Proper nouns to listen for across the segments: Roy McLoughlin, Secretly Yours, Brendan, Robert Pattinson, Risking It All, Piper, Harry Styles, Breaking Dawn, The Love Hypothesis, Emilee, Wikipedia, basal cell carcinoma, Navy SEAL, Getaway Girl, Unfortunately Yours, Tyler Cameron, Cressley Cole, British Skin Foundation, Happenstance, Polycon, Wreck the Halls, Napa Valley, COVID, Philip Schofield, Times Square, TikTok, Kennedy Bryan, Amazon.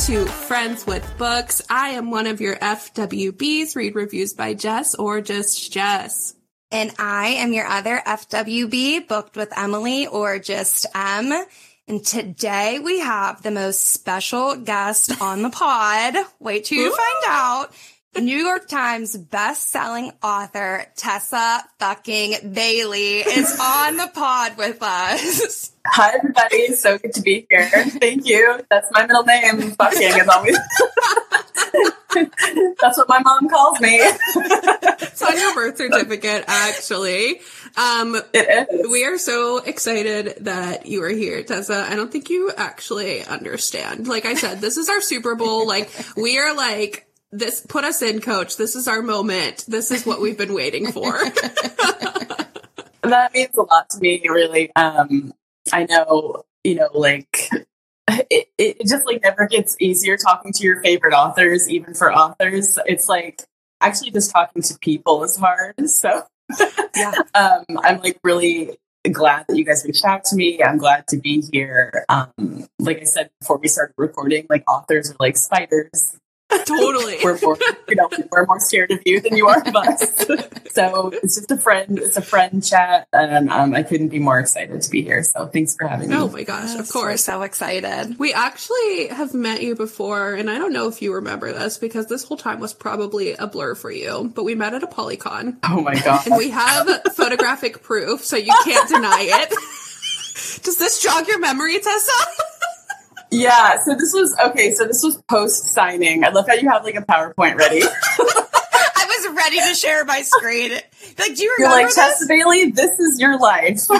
to Friends with Books. I am one of your FWBs, read reviews by Jess or just Jess. And I am your other FWB, booked with Emilee or just M. And today we have the most special guest on the pod. Wait till you find out. New York Times best-selling author Tessa fucking Bailey is on the pod with us. Hi, everybody. So good to be here. Thank you. That's my middle name. Fucking, as always. That's what my mom calls me. It's on your birth certificate, actually. It is. We are so excited that you are here, Tessa. I don't think you actually understand. Like I said, this is our Super Bowl. Like, we are like, this, put us in, coach. This is our moment. This is what we've been waiting for. That means a lot to me, really. I know, like, it just, like, never gets easier talking to your favorite authors, even for authors. It's, like, actually just talking to people is hard. So yeah. I'm, like, really glad that you guys reached out to me. I'm glad to be here. Like I said before we started recording, like, authors are like spiders. Totally. we're more scared of you than you are of us. So it's just a friend. It's a friend chat, and I couldn't be more excited to be here. So thanks for having me. Oh my gosh! Yes, of course, we're so excited. We actually have met you before, and I don't know if you remember this because this whole time was probably a blur for you. But we met at a Polycon. Oh my god! And we have photographic proof, so you can't deny it. Does this jog your memory, Tessa? Yeah, so this was, post-signing. I love how you have, like, a PowerPoint ready. I was ready to share my screen. Like, do you remember this? Tessa Bailey, this is your life. So,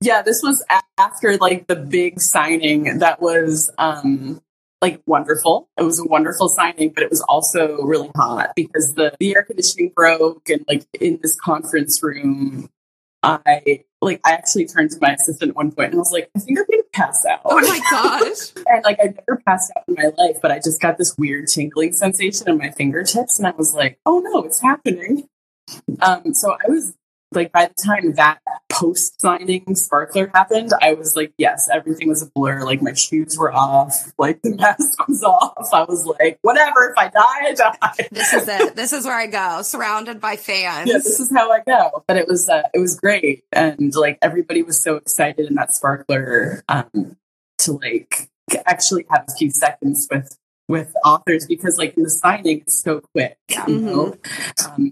yeah, this was after, like, the big signing that was, like, wonderful. It was a wonderful signing, but it was also really hot because the air conditioning broke and, like, in this conference room, I actually turned to my assistant at one point and I was like, I think I'm going to pass out. Oh my gosh. And like, I never passed out in my life, but I just got this weird tingling sensation in my fingertips. And I was like, oh no, it's happening. So I was like, by the time that post signing sparkler happened, I was like, yes, everything was a blur. Like my shoes were off. Like the mask was off. I was like, whatever, if I die, I die. This is it. This is where I go, surrounded by fans. Yeah, this is how I go. But it was great. And like, everybody was so excited in that sparkler, to like actually have a few seconds with authors because like in the signing it's so quick, you know?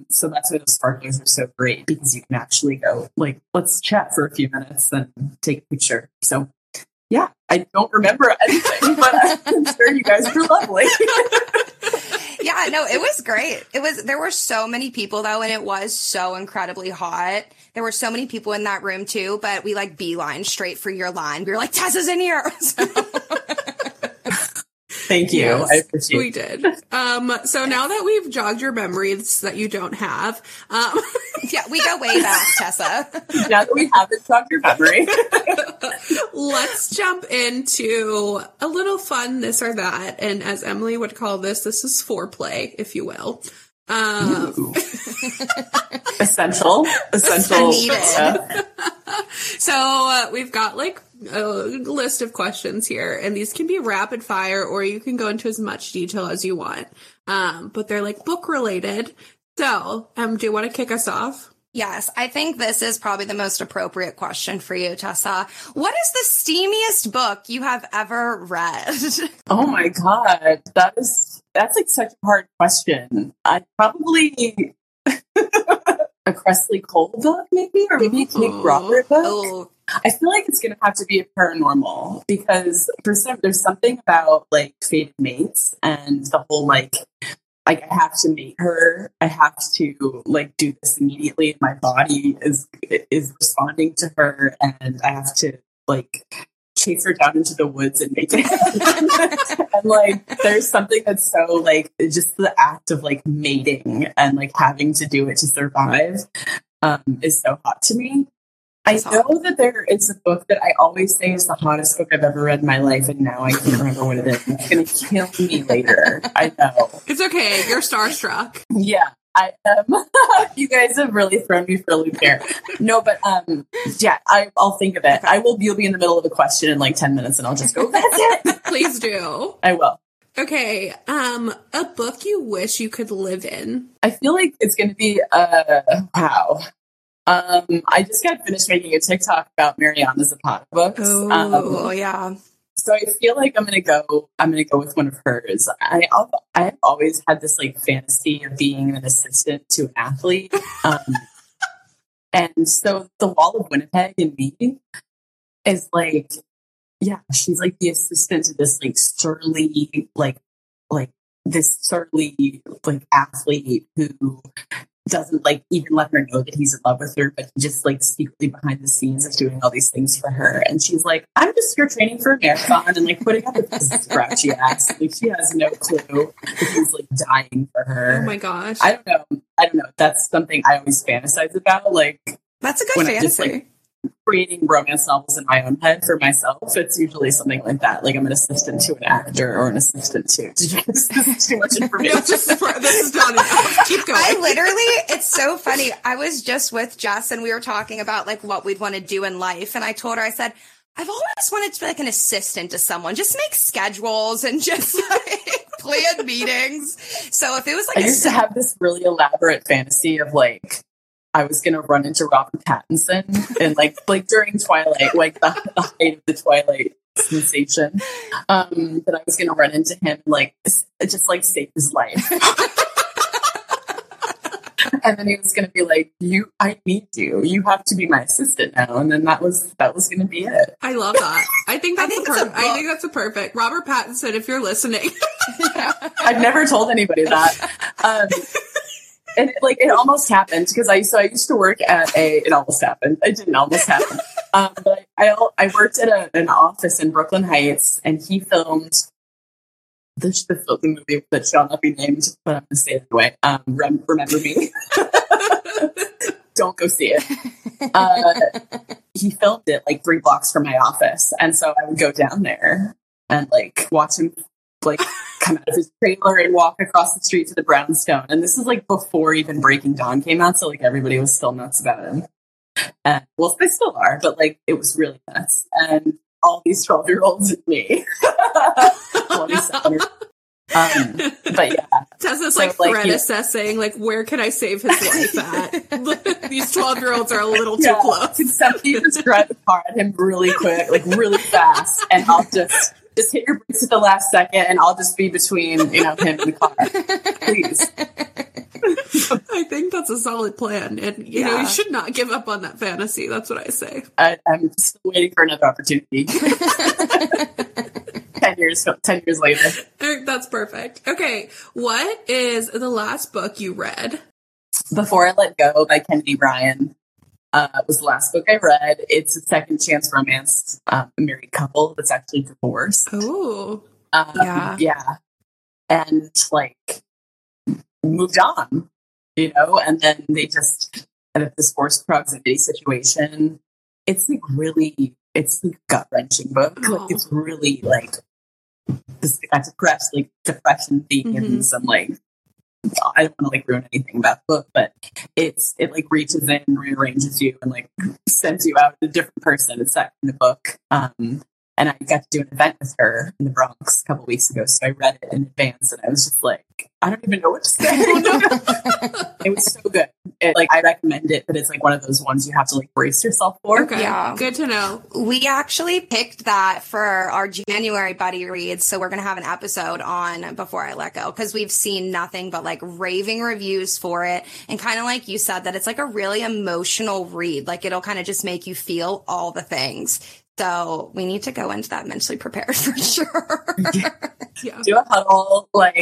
So that's why those sparklers are so great because you can actually go like, let's chat for a few minutes and take a picture. So yeah, I don't remember anything, but I'm sure you guys were lovely. Yeah, no, it was great. There were so many people though, and it was so incredibly hot. There were so many people in that room too, but we like beeline straight for your line. We were like, Tessa's in here. So. Thank you. Yes, I appreciate it. We did. So now that we've jogged your memories that you don't have. Yeah, we go way back, Tessa. Now that we haven't jogged your memory. Let's jump into a little fun this or that. And as Emilee would call this, this is foreplay, if you will. Essential. Yeah. So we've got like a list of questions here, and these can be rapid fire or you can go into as much detail as you want, but they're like book related. So do you want to kick us off? Yes, I think this is probably the most appropriate question for you, Tessa. What is the steamiest book you have ever read? Oh my god, that's like such a hard question. I'd probably a Cressley Cole book, maybe, or maybe a Kate Robert book. Oh. I feel like it's going to have to be a paranormal because there's something about like fated mates and the whole like I have to mate her. I have to like do this immediately. My body is responding to her, and I have to like chase her down into the woods and make it happen. And like, there's something that's so like just the act of like mating and like having to do it to survive is so hot to me. I know that there is a book that I always say is the hottest book I've ever read in my life, and now I can't remember what it is. It's going to kill me later. I know. It's okay. You're starstruck. Yeah. I am. You guys have really thrown me for a loop here. No, but yeah, I'll think of it. I will. You'll be in the middle of a question in like 10 minutes, and I'll just go. That's it. Please do. I will. Okay, a book you wish you could live in. I feel like it's going to be wow. I just got finished making a TikTok about Mariana Zapata books. Oh yeah. So I feel like I'm gonna go with one of hers. I've always had this like fantasy of being an assistant to an athlete, and so The Wall of Winnipeg in me is like, yeah, she's like the assistant to this like surly like athlete who doesn't like even let her know that he's in love with her, but he just like secretly behind the scenes is doing all these things for her. And she's like, I'm just here training for a marathon and like putting up with this grouchy ass. Like she has no clue that he's like dying for her. Oh my gosh. I don't know. That's something I always fantasize about. Like that's a good fantasy. Creating romance novels in my own head for myself, it's usually something like that. Like I'm an assistant to an actor or an assistant to. Did you guys, this is too much information? No, this is not enough. Keep going. It's so funny. I was just with Jess and we were talking about like what we'd want to do in life, and I told her, I said, I've always wanted to be like an assistant to someone. Just make schedules and just like plan meetings. So if it was like I used to have this really elaborate fantasy of like. I was going to run into Robert Pattinson and like during Twilight, like the height of the Twilight sensation, that I was going to run into him, like just like save his life. And then he was going to be like, I need you. You have to be my assistant now. And then that was going to be it. I love that. I think that's I think that's a perfect. Robert Pattinson, if you're listening. I've never told anybody that. And it almost happened because I used to work at it almost happened. It didn't almost happen. But I worked at an office in Brooklyn Heights, and he filmed the movie that shall not be named, but I'm going to say it anyway. Remember Me. Don't go see it. He filmed it like 3 blocks from my office. And so I would go down there and like watch him like come out of his trailer and walk across the street to the brownstone. And this is like before even Breaking Dawn came out, so like everybody was still nuts about him. And well, they still are, but like it was really nuts. And all these 12-year-olds and me. But yeah. Tessa's so, threat assessing, like where can I save his life at? These 12-year-olds are a little too close. Can somebody just drive the car at him really quick, like really fast, and I'll just hit your brakes at the last second, and I'll just be between, him and the car. Please. I think that's a solid plan, and you know you should not give up on that fantasy. That's what I say. I'm still waiting for another opportunity. 10 years later. That's perfect. Okay, what is the last book you read? Before I Let Go by Kennedy Bryan. Was the last book I read. It's a second chance romance, a married couple that's actually divorced. Oh, yeah, and like moved on, and then they just had this forced proximity situation. It's like really, it's like a gut-wrenching book. Oh. Like it's really like this depression themes mm-hmm. and like. I don't want to like ruin anything about the book, but it like reaches in and rearranges you and like sends you out to a different person. It's that in the book. And I got to do an event with her in the Bronx a couple weeks ago. So I read it in advance and I was just like, I don't even know what to say. It was so good. I recommend it, but it's like one of those ones you have to like brace yourself for. Okay. Yeah. Good to know. We actually picked that for our January buddy reads. So we're going to have an episode on Before I Let Go because we've seen nothing but like raving reviews for it. And kind of like you said, that it's like a really emotional read. Like it'll kind of just make you feel all the things. So we need to go into that mentally prepared for sure. Yeah. Do a huddle, like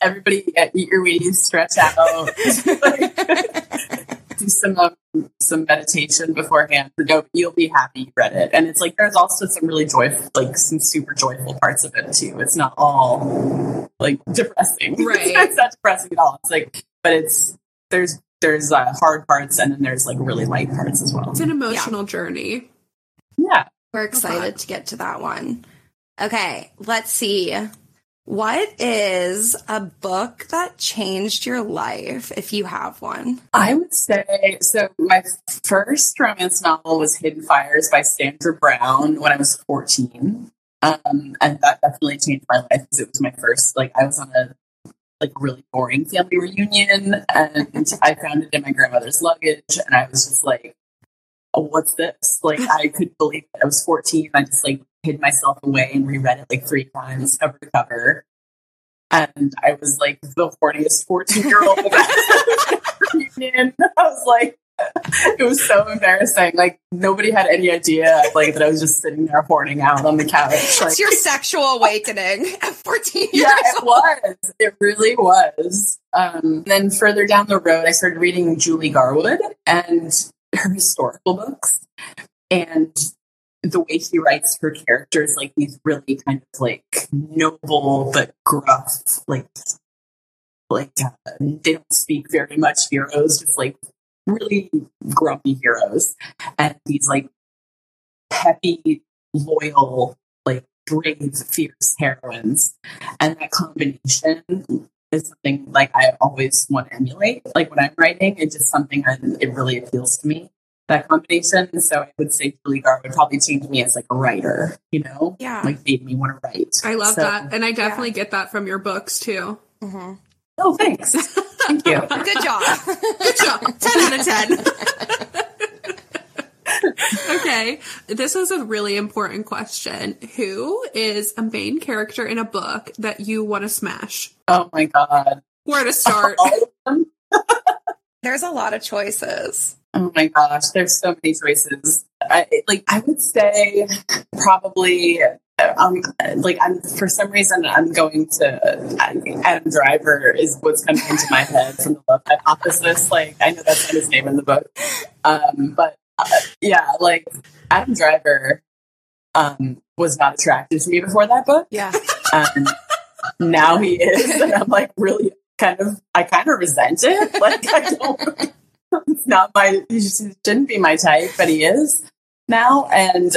everybody eat your Wheaties, stretch out, do some meditation beforehand. So you'll be happy you read it. And it's like there's also some really joyful, like some super joyful parts of it too. It's not all like depressing, right? It's not depressing at all. It's like, but it's there's hard parts and then there's like really light parts as well. It's an emotional journey. Yeah. We're excited to get to that one. Okay, let's see. What is a book that changed your life, if you have one? I would say, so my first romance novel was Hidden Fires by Sandra Brown when I was 14. And that definitely changed my life because it was my first, like, I was on a really boring family reunion and I found it in my grandmother's luggage and I was just like, oh, what's this? Like, I couldn't believe it. I was 14. I just hid myself away and reread it 3 times cover to cover. And I was like the horniest 14-year-old. I was like, it was so embarrassing. Like, nobody had any idea that I was just sitting there horning out on the couch. It's your sexual awakening at 14 years old. Yeah, it was. It really was. Then further down the road, I started reading Julie Garwood and her historical books. And the way she writes her characters, these really kind of noble but gruff, they don't speak very much heroes, just really grumpy heroes, and these peppy, loyal, brave, fierce heroines, and that combination is something I always want to emulate. When I'm writing, it's just something that it really appeals to me. That combination. So I would say Julie Garwood probably changed me as a writer, Yeah. Made me want to write. I love that. And I definitely get that from your books too. Mm-hmm. Oh, thanks. Thank you. Good job. Good job. 10 out of 10. Okay. This is a really important question. Who is a main character in a book that you want to smash? Oh my God. Where to start? All of them? There's a lot of choices. Oh my gosh, there's so many choices. I would say probably, for some reason, I'm going to, Adam Driver is what's coming into my head from the Love Hypothesis. I know that's not his name in the book. Adam Driver was not attracted to me before that book. Yeah. Now he is. And I'm really I kind of resent it. I don't. He just didn't be my type, but he is now, and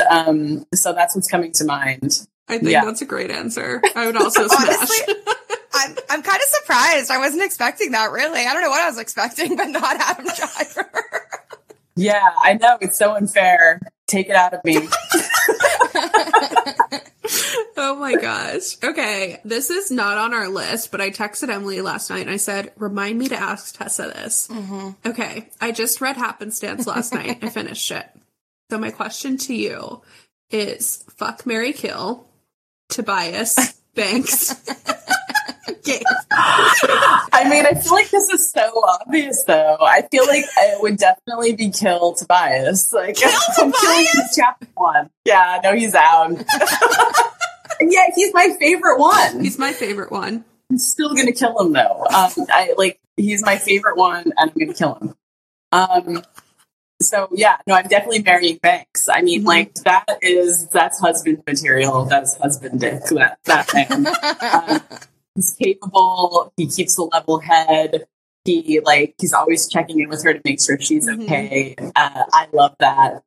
so that's what's coming to mind. I think that's a great answer. I would also smash. I'm kind of surprised. I wasn't expecting that. Really, I don't know what I was expecting, but not Adam Driver. Yeah, I know, it's so unfair. Take it out of me. Oh my gosh. Okay. This is not on our list, but I texted Emilee last night and I said, remind me to ask Tessa this. Mm-hmm. Okay. I just read Happenstance last night. I finished it. So my question to you is, fuck, marry, kill, Tobias Banks. Gabe. I mean, I feel this is so obvious, though. I feel it would definitely be kill Tobias. Kill Tobias? Killing the chapter 1. Yeah, no, he's out. Yeah, he's my favorite one. He's my favorite one. I'm still going to kill him, though. He's my favorite one, and I'm going to kill him. So, yeah, no, I'm definitely marrying Banks. I mean, that's husband material. That's husband dick, that man. He's capable. He keeps a level head. He, he's always checking in with her to make sure she's okay. I love that.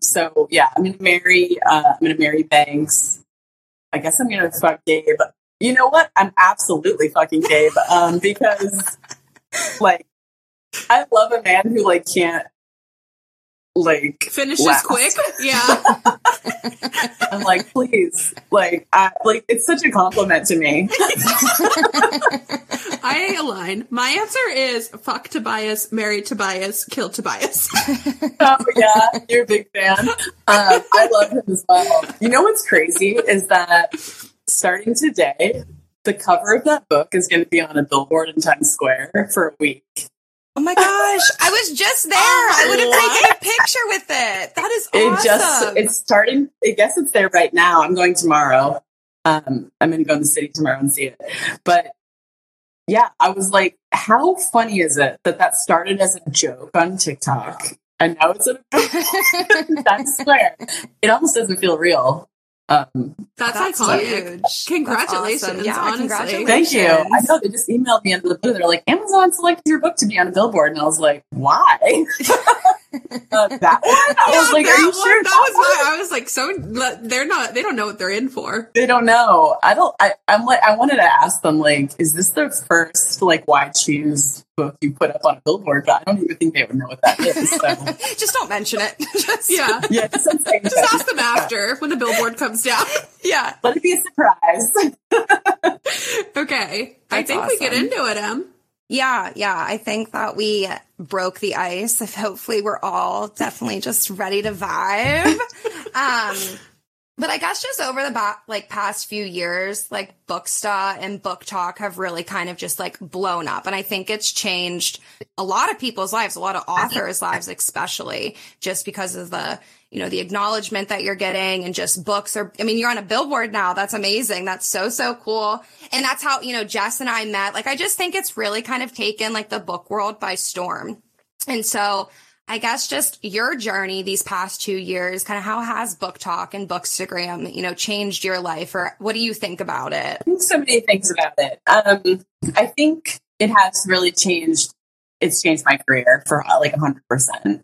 So, yeah, I'm going to marry Banks. I guess I'm going to fuck Gabe. You know what? I'm absolutely fucking Gabe, because, I love a man who, can't, finishes last. Quick. Yeah. I'm please. It's such a compliment to me. I align. My answer is fuck Tobias, marry Tobias, kill Tobias. Oh, yeah. You're a big fan. I love him as well. You know what's crazy is that starting today, the cover of that book is going to be on a billboard in Times Square for a week. Oh my gosh, I was just there. I would have taken a picture with it. That is awesome. It's starting, I guess it's there right now. I'm going tomorrow. I'm going to go in the city tomorrow and see it. But yeah, I was how funny is it that started as a joke on TikTok and now it's Times Square. It almost doesn't feel real. That's iconic. Huge. Congratulations. That's awesome. Yeah, honestly. Congratulations. Thank you. I know, they just emailed me out of the blue. They're Amazon selected your book to be on a billboard. And I was like, why? That one? I was like, are you sure? That was one? I was like, so they're not, they don't know what they're in for. They don't know. I'm like, I wanted to ask them, like, is this the first, like, why choose book you put up on a billboard? But I don't even think they would know what that is. So. Just don't mention it. Yeah. Just ask them after when the billboard comes down. Yeah. Let it be a surprise. Okay. I think we get into it, Em. Yeah. I think that we broke the ice. Hopefully we're all definitely just ready to vibe. But I guess just over the past few years, like Booksta and Booktalk have really kind of just like blown up. And I think it's changed a lot of people's lives, a lot of authors' lives, especially just because of the, you know, the acknowledgement that you're getting and just books are, I mean, you're on a billboard now. That's amazing. That's so, so cool. And that's how, you know, Jess and I met. Like, I just think it's really kind of taken like the book world by storm. And so I guess just your journey these past 2 years, kind of how has BookTok and Bookstagram, you know, changed your life, or what do you think about it? I think so many things about it. I think it has really changed. It's changed my career for like 100%.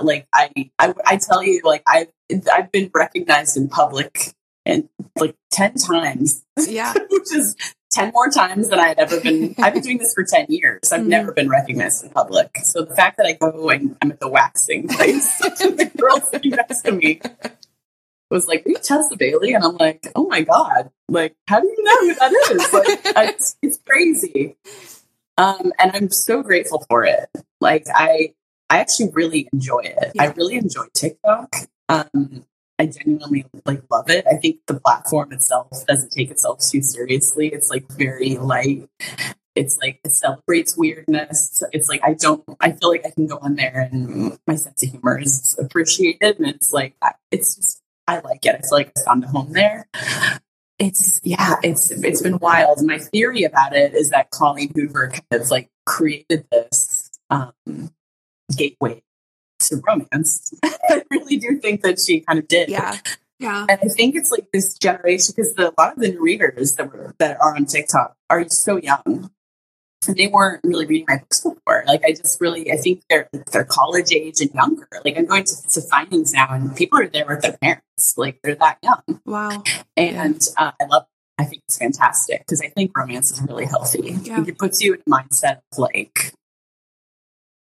Like I tell you, like I've been recognized in public and like 10 times, yeah, which is 10 more times than I had ever been. I've been doing this for 10 years. I've never been recognized in public. So the fact that I go and I'm at the waxing place, the girl sitting next to me was like, are you Tessa Bailey? And I'm like, oh my God, like, how do you know who that is? Like, it's crazy. And I'm so grateful for it. Like, I actually really enjoy it. Yeah. I really enjoy TikTok. I genuinely like love it. I think the platform itself doesn't take itself too seriously. It's like very light. It's like it celebrates weirdness. It's like I feel like I can go on there and my sense of humor is appreciated. And it's like it's just I like it. I feel like I found a home there. It's been wild. My theory about it is that Colleen Hoover kind of like created this gateway to romance. I really do think that she kind of did. Yeah. And I think it's like this generation, because a lot of the new readers that are on TikTok are so young, and they weren't really reading my books before. Like I think they're college age and younger. Like I'm going to signings now, and people are there with their parents. Like they're that young. Wow. And I think it's fantastic, because I think romance is really healthy. Yeah. I think it puts you in a mindset of like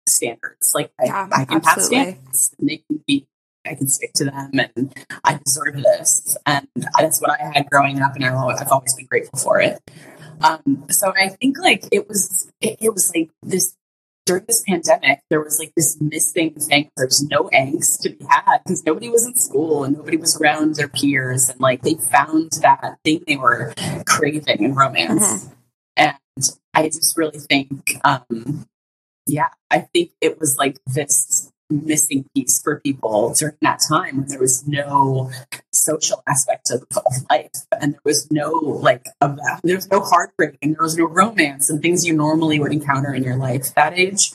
standards. Like I can pass standards, and they can be. I can stick to them, and I deserve this. And that's what I had growing up, and I've always been grateful for it. So I think like it was like this during this pandemic, there was like this missing thing. There's no angst to be had because nobody was in school and nobody was around their peers. And like, they found that thing they were craving in romance. Mm-hmm. And I just really think, I think it was like this missing piece for people during that time when there was no social aspect of life, and there was no like of that. There was no heartbreak, and there was no romance, and things you normally would encounter in your life that age.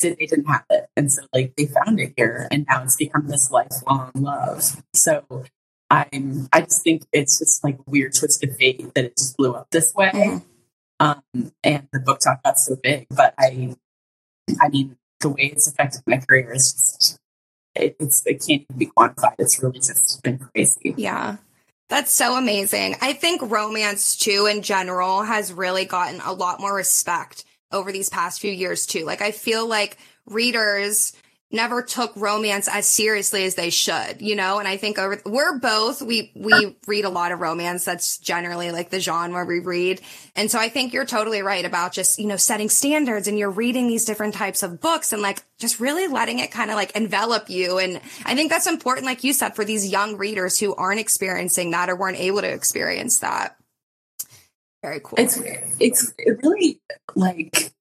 They didn't have it, and so like they found it here, and now it's become this lifelong love. So I just think it's just like weird twist of fate that it just blew up this way, and the BookTok got so big. But I mean, the way it's affected my career is just, it can't even be quantified. It's really just been crazy. Yeah. That's so amazing. I think romance too, in general, has really gotten a lot more respect over these past few years too. Like, I feel like readers never took romance as seriously as they should, you know? And I think we read a lot of romance. That's generally like the genre we read. And so I think you're totally right about just, you know, setting standards, and you're reading these different types of books and like just really letting it kind of like envelop you. And I think that's important, like you said, for these young readers who aren't experiencing that or weren't able to experience that. Very cool. It's really like,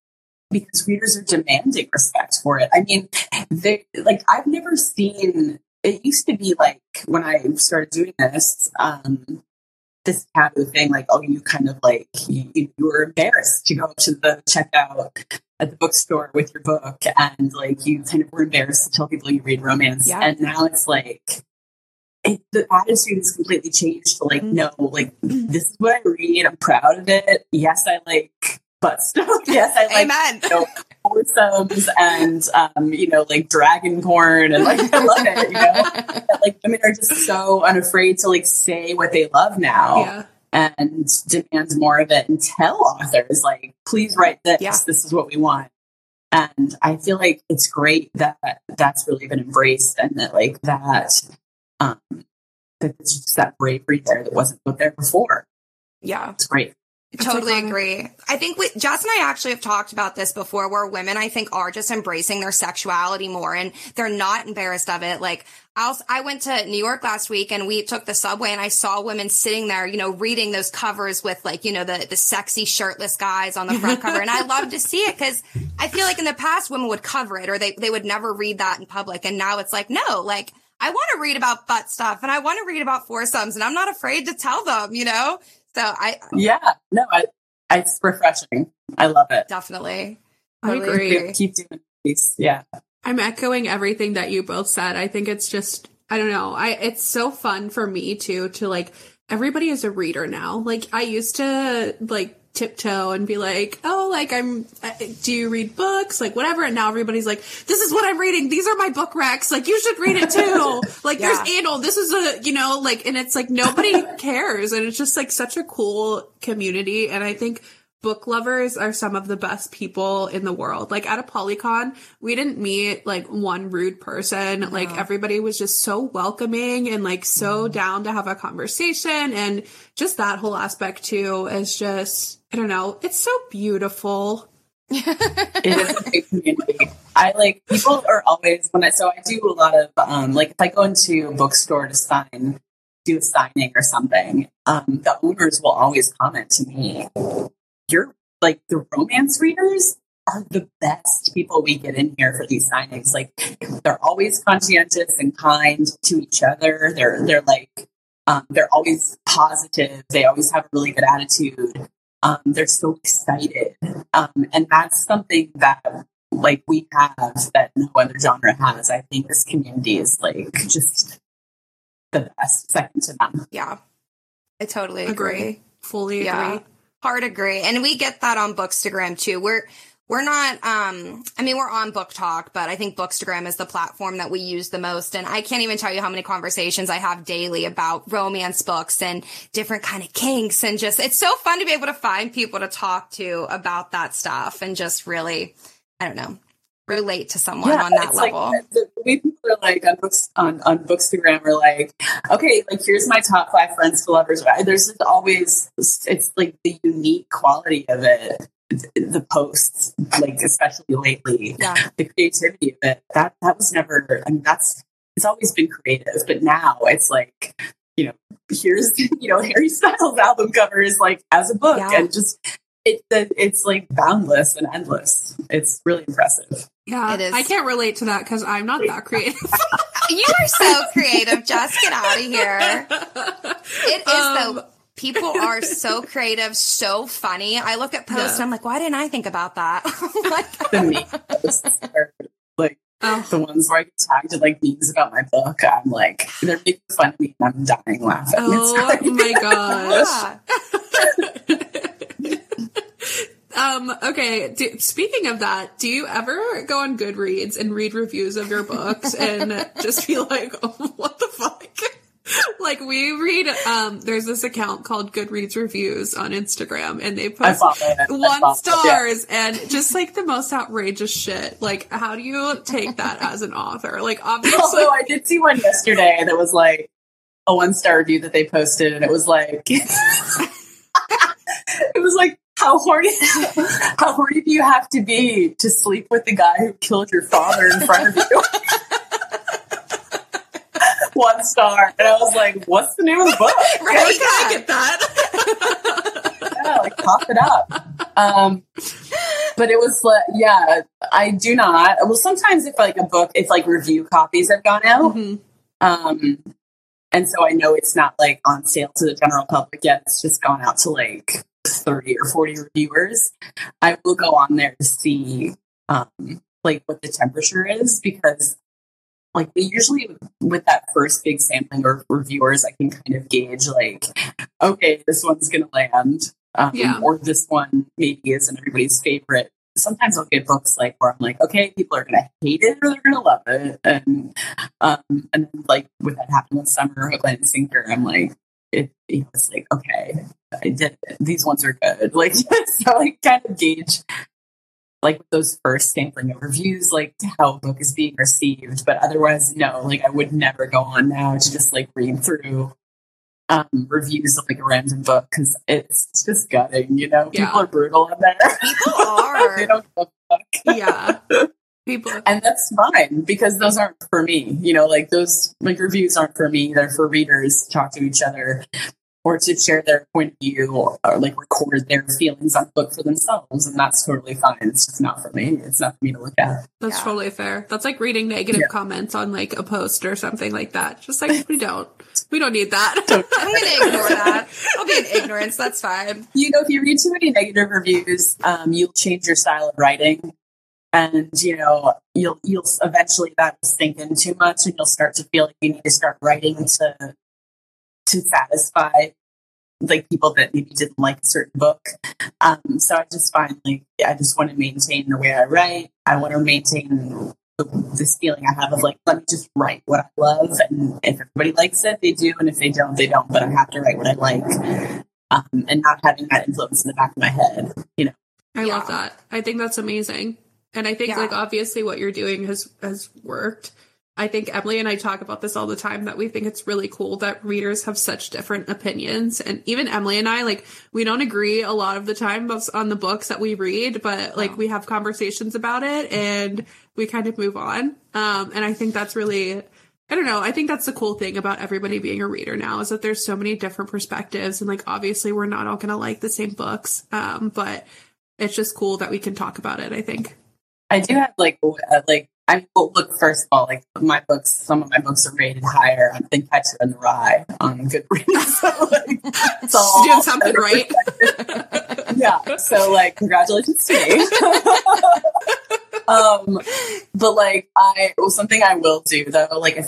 because readers are demanding respect for it. I mean, they like I've never seen. It used to be like when I started doing this taboo thing, like, oh, you kind of like you were embarrassed to go to the checkout at the bookstore with your book, and like you kind of were embarrassed to tell people you read romance. Yeah. And now it's like the attitude has completely changed. To like, no, like this is what I read. I'm proud of it. Yes, I like. butt stuff. Yes, I like, foursomes and, like dragon corn and like, I love it, like women are just so unafraid to like say what they love now. Yeah. And demand more of it and tell authors, like, please write this. Yeah. This is what we want. And I feel like it's great that that's really been embraced and that, like, that it's just that bravery there that wasn't there before. Yeah. It's great. Totally agree. I think Jess and I actually have talked about this before, where women, I think, are just embracing their sexuality more and they're not embarrassed of it. Like, I went to New York last week and we took the subway and I saw women sitting there, reading those covers with like, the sexy shirtless guys on the front cover. And I love to see it because I feel like in the past women would cover it or they would never read that in public. And now it's like, no, like, I want to read about butt stuff and I want to read about foursomes and I'm not afraid to tell them, So it's refreshing. I love it. Definitely. I agree. Keep doing this. Yeah. I'm echoing everything that you both said. I think it's just, I don't know. It's so fun for me too, to like, everybody is a reader now. Like I used to like tiptoe and be like, oh, like do you read books? Like whatever. And now everybody's like, this is what I'm reading. These are my book racks. Like you should read it too. Like yeah. There's anal. This is a, and it's like, nobody cares. And it's just like such a cool community. And I think book lovers are some of the best people in the world. Like at a Polycon, we didn't meet like one rude person. No. Like everybody was just so welcoming and like so down to have a conversation. And just that whole aspect too is just, I don't know. It's so beautiful. It is a big community. People are always I do a lot of, if I go into a bookstore to do a signing or something, the owners will always comment to me. You're like the romance readers are the best people we get in here for these signings. Like they're always conscientious and kind to each other. They're like, they're always positive. They always have a really good attitude. They're so excited. And that's something that like we have that no other genre has. I think this community is like just the best, second to none. Yeah. I totally agree. Fully agree. Hard agree. And we get that on Bookstagram too. We're not, we're on BookTalk, but I think Bookstagram is the platform that we use the most. And I can't even tell you how many conversations I have daily about romance books and different kind of kinks. And just, it's so fun to be able to find people to talk to about that stuff and just really, I don't know, relate to someone on that level. Like, the way people are like on Bookstagram are like, okay, like here's my top 5 friends to lovers. There's always, it's like the unique quality of it. The posts, like especially lately, the creativity of it. That was never. It's always been creative, but now it's like here's Harry Styles' album cover is like as a book, and just. It's like boundless and endless. It's really impressive. Yeah, it is. I can't relate to that because I'm not that creative. You are so creative. Just get out of here. It is though. People are so creative, so funny. I look at posts and I'm like, why didn't I think about that? Like, the meme posts are like the ones where I get tagged in like memes about my book. I'm like, they're making fun of me and I'm dying laughing. Oh my gosh. Okay. Speaking of that, do you ever go on Goodreads and read reviews of your books and just be like, oh, what the fuck? Like we read, there's this account called Goodreads Reviews on Instagram and they post 1 stars and just like the most outrageous shit. Like how do you take that as an author? Like obviously. Although I did see one yesterday that was like a 1-star review that they posted and it was like, how horny do you have to be to sleep with the guy who killed your father in front of you? 1 star. And I was like, what's the name of the book? Right, I get that. Pop it up. But it was like, I do not. Well, sometimes if like a book, it's like review copies have gone out. Mm-hmm. And so I know it's not like on sale to the general public yet. It's just gone out to like 30 or 40 reviewers. I will go on there to see what the temperature is because like we usually with that first big sampling of reviewers, I can kind of gauge like, okay, this one's going to land. Or this one maybe isn't everybody's favorite. Sometimes I'll get books like where I'm like, okay, people are going to hate it or they're going to love it. And like with It Happened One Summer, Hook, Line, and Sinker, I'm like, it's like, okay, I did it. These ones are good. Like, so I kind of gauge like with those first sampling of reviews, like how a book is being received. But otherwise, no, like I would never go on now to just like read through reviews of like a random book because it's just gutting, you know. Yeah. People are brutal on there. People are. They don't give a fuck. Yeah. People are. And that's fine because those aren't for me. You know, like those like reviews aren't for me. They're for readers to talk to each other or to share their point of view or like record their feelings on the book for themselves, and that's totally fine. It's just not for me. It's not for me to look at. That's totally fair. That's like reading negative comments on like a post or something like that. Just like we don't need that. I'm gonna ignore that. I'll be in ignorance. That's fine. You know, if you read too many negative reviews, you'll change your style of writing. And, you know, you'll eventually that will sink in too much and you'll start to feel like you need to start writing to satisfy like people that maybe didn't like a certain book. So I just find like, I just want to maintain the way I write. I want to maintain this feeling I have of like, let me just write what I love. And if everybody likes it, they do. And if they don't, they don't. But I have to write what I like. And not having that influence in the back of my head, you know. I love that. I think that's amazing. And I think like, obviously what you're doing has worked. I think Emilee and I talk about this all the time, that we think it's really cool that readers have such different opinions. And even Emilee and I, like, we don't agree a lot of the time on the books that we read, but like we have conversations about it and we kind of move on. And I think that's really, I don't know. I think that's the cool thing about everybody being a reader now, is that there's so many different perspectives. And like, obviously we're not all going to like the same books. But it's just cool that we can talk about it, I think. I do have like, I will look, first of all, like my books, some of my books are rated higher than Catcher in the Rye on Goodreads. So, like, it's all doing something right. Yeah. So like, congratulations to me. But like, something I will do though, like if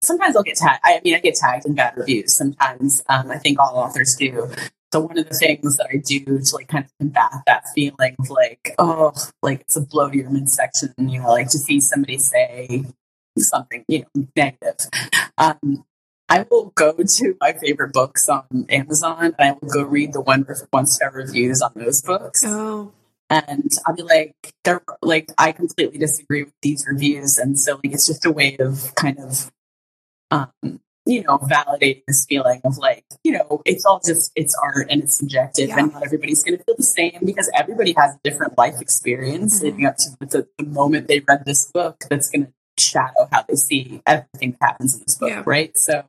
sometimes I'll get tagged. I mean, I get tagged in bad reviews sometimes. I think all authors do. So one of the things that I do to like kind of combat that feeling of like, oh, like it's a blow to your midsection, you know, like to see somebody say something, you know, negative. I will go to my favorite books on Amazon and I will go read the one-star reviews on those books. Oh. And I'll be like, they're like, I completely disagree with these reviews. And so like, it's just a way of kind of, you know, validating this feeling of like, you know, it's all just, it's art and it's subjective and not everybody's going to feel the same because everybody has a different life experience leading up to the moment they read this book that's going to shadow how they see everything that happens in this book, right? So,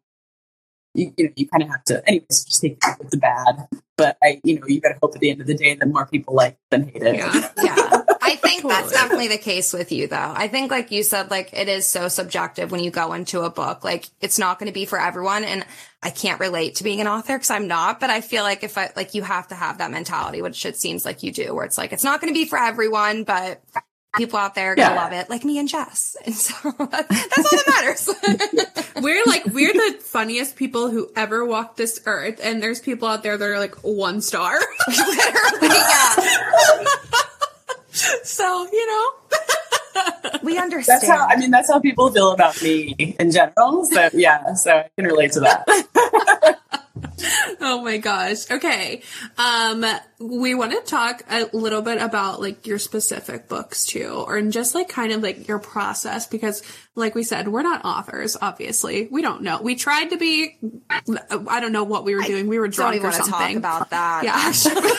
you know, you kind of have to, anyways, just take it with the bad. But, you know, you got to hope at the end of the day that more people like than hate it. Yeah. I think that's definitely the case with you, though. I think, like you said, like, it is so subjective when you go into a book. Like, it's not going to be for everyone. And I can't relate to being an author because I'm not. But I feel like if I, like, you have to have that mentality, which it seems like you do, where it's like, it's not going to be for everyone, but people out there are going to love it, like me and Jess. And so that's all that matters. We're the funniest people who ever walked this earth. And there's people out there that are like, 1 star. Literally, yeah. So, you know, we understand. That's how people feel about me in general. So, yeah, so I can relate to that. Oh my gosh. Okay. We want to talk a little bit about like your specific books too, or just like kind of like your process, because like we said, we're not authors, obviously. We don't know. We tried to be, I don't know what we were doing. We were drunk or something. I don't even want to talk about that. Yeah. Actually.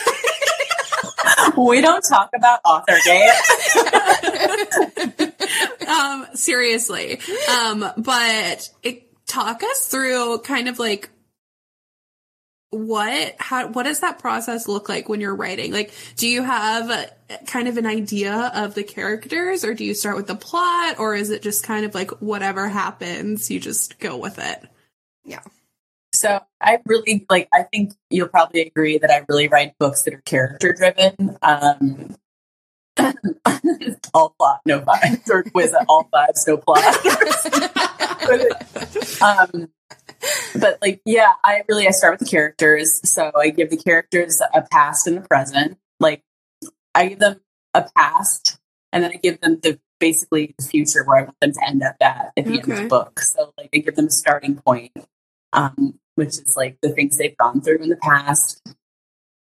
We don't talk about author game. Seriously. But talk us through kind of like what does that process look like when you're writing? Like, do you have kind of an idea of the characters, or do you start with the plot, or is it just kind of like whatever happens, you just go with it? Yeah. So I really like, I think you'll probably agree that I really write books that are character driven. All plot, no vibes, or was it all vibes, no plot? But like, yeah, I start with the characters. So I give the characters a past and a present. Like I give them a past and then I give them basically the future where I want them to end up at the end of the book. So like I give them a starting point, which is like the things they've gone through in the past.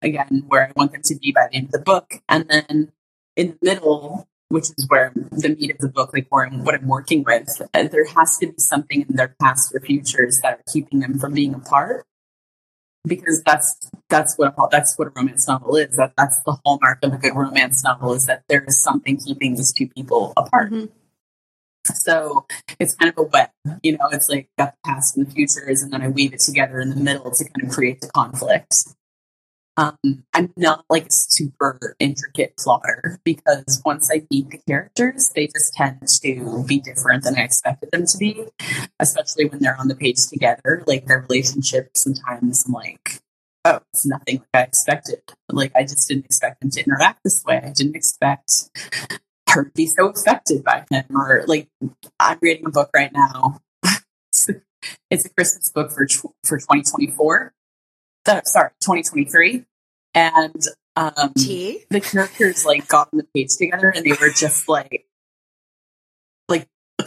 Again, where I want them to be by the end of the book. And then in the middle, which is where the meat of the book, like where what I'm working with, there has to be something in their past or futures that are keeping them from being apart, because that's what a romance novel is. That's the hallmark of a good romance novel, is that there is something keeping these two people apart. Mm-hmm. So it's kind of a web, it's like got the past and the futures, and then I weave it together in the middle to kind of create the conflict. I'm not like a super intricate plotter, because once I meet the characters, they just tend to be different than I expected them to be, especially when they're on the page together. Like their relationship, sometimes I'm like, oh, it's nothing like I expected. Like I just didn't expect them to interact this way. I didn't expect her to be so affected by him. Or like I'm reading a book right now. It's a Christmas book for 2024. 2023, and the characters like got on the page together, and they were just like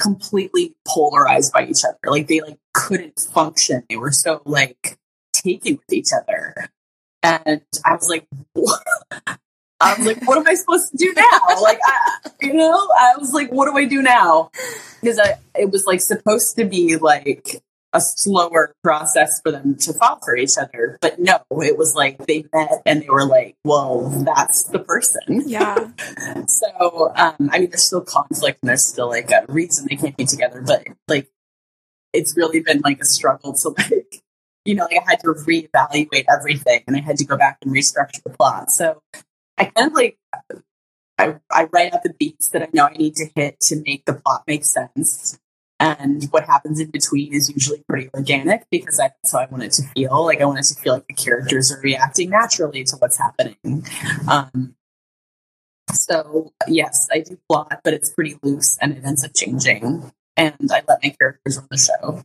completely polarized by each other. Like they like couldn't function. They were so like taken with each other, and I was like, what? I was like, what am I supposed to do now? Like, I was like, what do I do now? Because it was like supposed to be like a slower process for them to fall for each other. But no, it was like they met and they were like, whoa, that's the person. Yeah. So, there's still conflict and there's still like a reason they can't be together, but like, it's really been like a struggle to like, like I had to reevaluate everything and I had to go back and restructure the plot. So I kind of like, I write out the beats that I know I need to hit to make the plot make sense. And what happens in between is usually pretty organic, because that's how I want it to feel. Like I want it to feel like the characters are reacting naturally to what's happening. So yes, I do plot, but it's pretty loose and it ends up changing. And I let my characters run the show.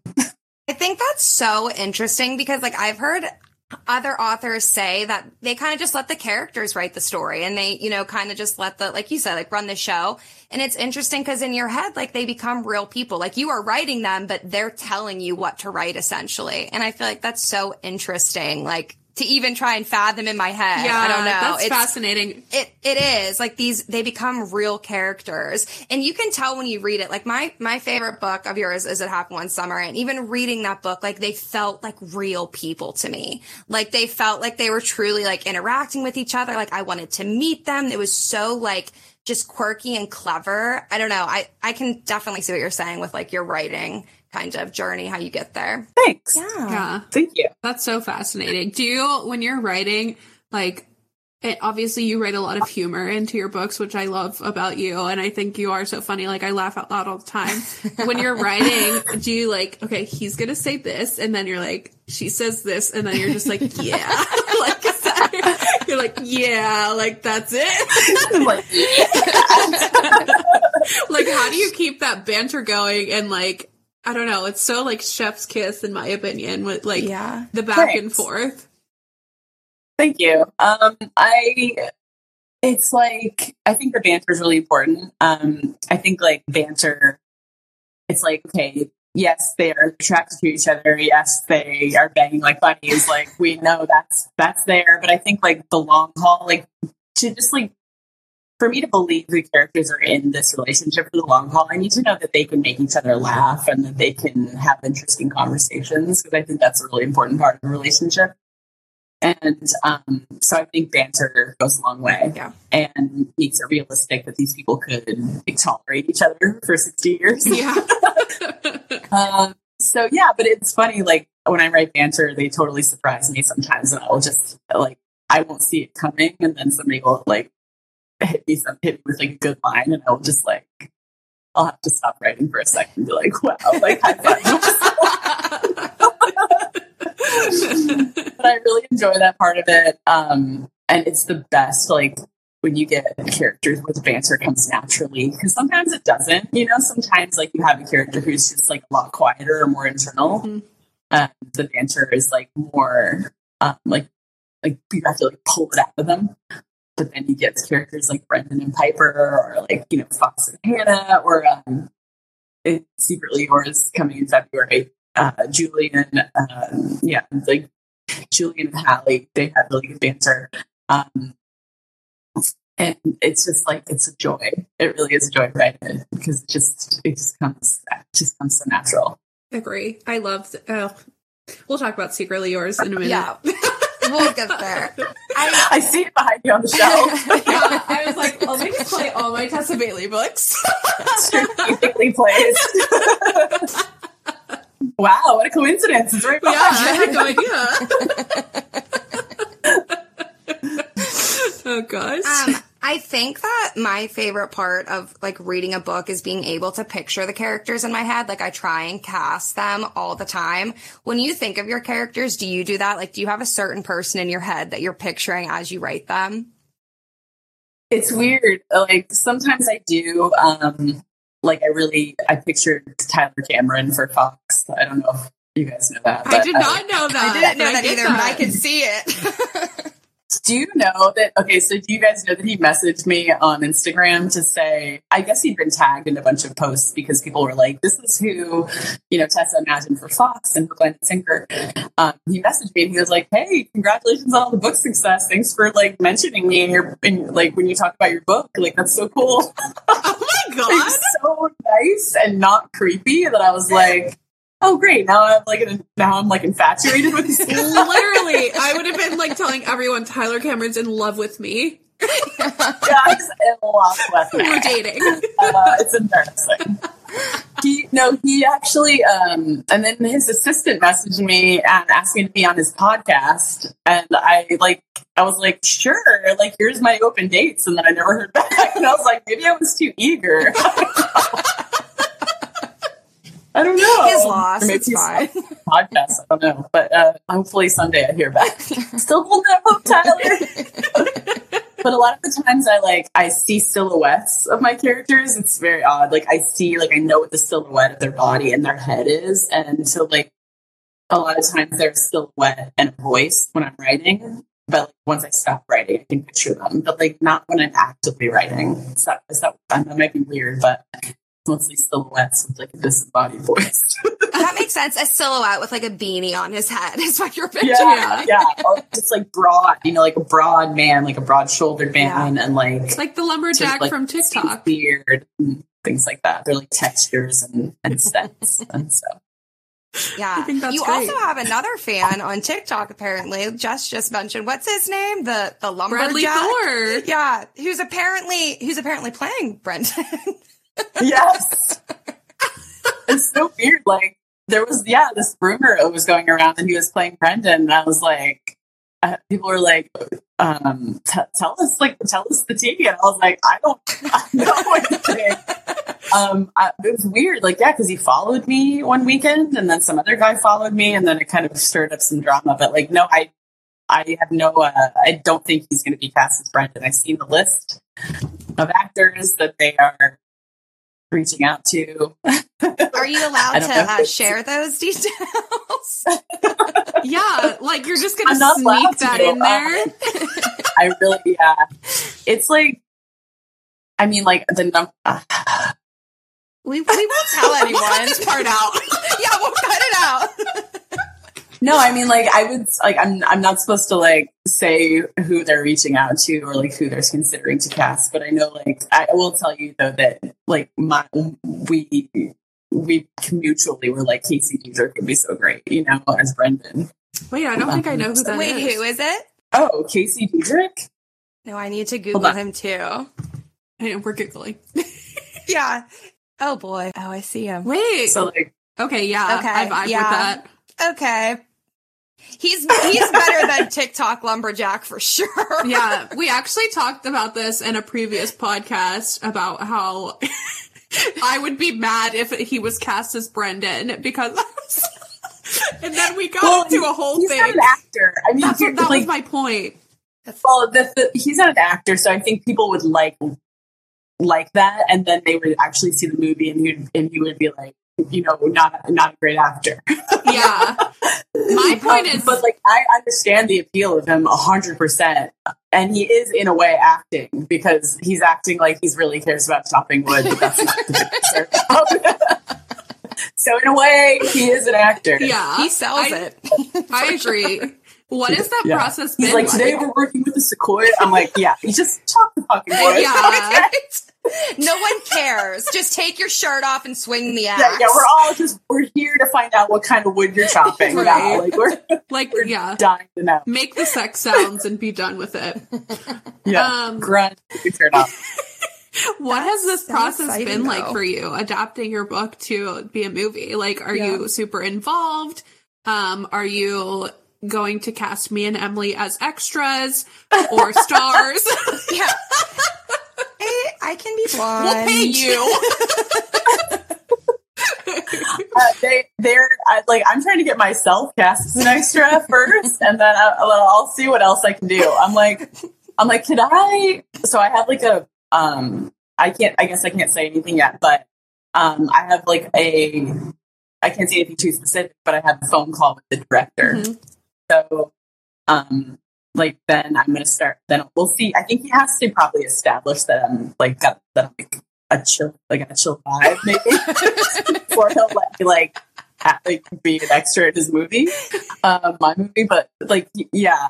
I think that's so interesting, because like I've heard other authors say that they kind of just let the characters write the story, and they, kind of just let the, like you said, like run the show. And it's interesting because in your head, like they become real people, like you are writing them, but they're telling you what to write essentially. And I feel like that's so interesting, like to even try and fathom in my head. Yeah, I don't know. That's fascinating. It is like they become real characters, and you can tell when you read it. Like my favorite book of yours is It Happened One Summer. And even reading that book, like they felt like real people to me. Like they felt like they were truly like interacting with each other. Like I wanted to meet them. It was so like just quirky and clever. I don't know. I can definitely see what you're saying with like your writing kind of journey, how you get there. Thanks. Yeah. Thank you. That's so fascinating. Do you, when you're writing, like, obviously you write a lot of humor into your books, which I love about you. And I think you are so funny. Like I laugh out loud all the time. When you're writing, do you like, okay, he's going to say this. And then you're like, she says this. And then you're just like, yeah. Like, is that, you're like, yeah, like that's it. I'm like, yeah. Like, how do you keep that banter going? And like, I don't know. It's so like chef's kiss, in my opinion, with like the back and forth. Thank you. It's like, I think the banter is really important. I think like banter, it's like, okay, yes, they are attracted to each other. Yes, they are banging like bunnies. Like we know that's there. But I think like the long haul, like to just like, for me to believe the characters are in this relationship for the long haul, I need to know that they can make each other laugh and that they can have interesting conversations, because I think that's a really important part of the relationship. And so I think banter goes a long way and makes it realistic that these people could tolerate each other for 60 years. Yeah. So yeah, but it's funny, like when I write banter, they totally surprise me sometimes, and I'll just like, I won't see it coming, and then somebody will like hit me with like a good line, and I'll just like, I'll have to stop writing for a second and be like, wow, like high five. But I really enjoy that part of it, and it's the best like when you get characters where the banter comes naturally, because sometimes it doesn't. Sometimes like you have a character who's just like a lot quieter or more internal. Mm-hmm. The banter is like more like you have to like pull it out of them. But then you get characters like Brendan and Piper, or like, you know, Fox and Hannah, or It Secretly Yours coming in February. Julian, like Julian and Hallie, they had really good banter. And it's just like, it's a joy. It really is a joy, right? Because it just comes so natural. Agree. I love, we'll talk about Secretly Yours in a minute. Yeah. We'll get there. I see it behind you on the shelf. Yeah, I was like, let me just play all my Tessa Bailey books. Strategically placed. Wow, what a coincidence. It's right behind you. I had no idea. Oh, gosh. I think that my favorite part of, like, reading a book is being able to picture the characters in my head. Like, I try and cast them all the time. When you think of your characters, do you do that? Like, do you have a certain person in your head that you're picturing as you write them? It's weird. Like, sometimes I do. I pictured Tyler Cameron for Fox. I don't know if you guys know that. I did not know that. I didn't know that either, but I could see it. Do you know that? Okay, so do you guys know that he messaged me on Instagram to say, I guess he'd been tagged in a bunch of posts because people were like, this is who, you know, Tessa imagined for Fox and Hook, Line, and Sinker. He messaged me and he was like, hey, congratulations on all the book success. Thanks for like mentioning me in when you talk about your book. Like, that's so cool. Oh my God. It was so nice and not creepy that I was like, oh great! Now I'm like infatuated with this. Literally, I would have been like telling everyone Tyler Cameron's in love with me. Jack's in love with me. We're dating. It's embarrassing. He actually, and then his assistant messaged me and asked me to be on his podcast, and I was like, sure, like here's my open dates, and then I never heard back, and I was like, maybe I was too eager. I don't know. He's lost. Maybe he's fine. Podcast. I don't know. But hopefully someday I hear back. Still holding that hope, Tyler. But a lot of the times I see silhouettes of my characters. It's very odd. Like I see, like I know what the silhouette of their body and their head is. And so like a lot of times there's a silhouette and a voice when I'm writing. But like, once I stop writing, I can picture them. But like not when I'm actively writing. That might be weird, but mostly silhouettes with like a disembodied voice. That makes sense. A silhouette with like a beanie on his head is what you're picturing. Yeah. Or just like broad, you know, like a broad man, like a broad-shouldered man, and like the lumberjack sort of, like, from TikTok, beard and things like that. They're like textures and sets, and so. Yeah, I think that's you great. Also have another fan on TikTok. Apparently, Jess just mentioned what's his name, the lumberjack. Yeah, who's apparently playing Brendan. Yes. It's so weird. Like there was, this rumor that was going around that he was playing Brendan. And I was like, people were like, tell us the tea. And I was like, I don't know anything. It was weird. Like, cause he followed me one weekend and then some other guy followed me and then it kind of stirred up some drama, but like, no, I have no, I don't think he's going to be cast as Brendan. I've seen the list of actors that they are reaching out to. Are you allowed to share those details? Yeah, like you're just gonna sneak that in there. It's like, I mean, like the number. We won't tell anyone. We'll cut this part out. Yeah, we'll cut it out. No, I mean, like I would like I'm not supposed to like say who they're reaching out to or like who they're considering to cast, but I know like I will tell you though that like we mutually were like Casey Diedrich would be so great, you know, as Brendan. Wait, I don't think I know who that is. Wait, who is it? Oh, Casey Diedrich? No, I need to Google him too. We're Googling. Yeah. Oh boy. Oh, I see him. Wait. So like okay, yeah. Okay, I vibe with that. Okay. He's better than TikTok lumberjack for sure. Yeah, we actually talked about this in a previous podcast about how I would be mad if he was cast as Brendan because, and then we got into a whole thing. He's not an actor. I mean, that was my point. Well, he's not an actor, so I think people would like that, and then they would actually see the movie, and he would be like, you know, not a great actor. Yeah. My point is... But, like, I understand the appeal of him 100%. And he is, in a way, acting. Because he's acting like he really cares about chopping wood. But that's not the So, in a way, he is an actor. Yeah. He sells it. I agree. What has that process been like? Today we're working with a sequoia. I'm like, yeah, you just chop the fucking wood. Yeah. No one cares. Just take your shirt off and swing the axe. Yeah, we're all just, we're here to find out what kind of wood you're chopping right now. Like, we're dying to know. Make the sex sounds and be done with it. Yeah, grunt. You turn off. What has this process been like for you, adapting your book to be a movie? Like, are you super involved? Are you going to cast me and Emilee as extras or stars? Yeah. I can be blonde. We'll pay you. I'm trying to get myself cast as an extra first, and then I'll see what else I can do. I'm like, could I? So I have like a, I can't say anything yet, but I have like a, I can't say anything too specific, but I have a phone call with the director. Mm-hmm. So, like, then I'm going to start, then we'll see. I think he has to probably establish that I'm, like, got that like a chill vibe, maybe, before he'll let me, like be an extra in his movie, my movie. But, like, yeah,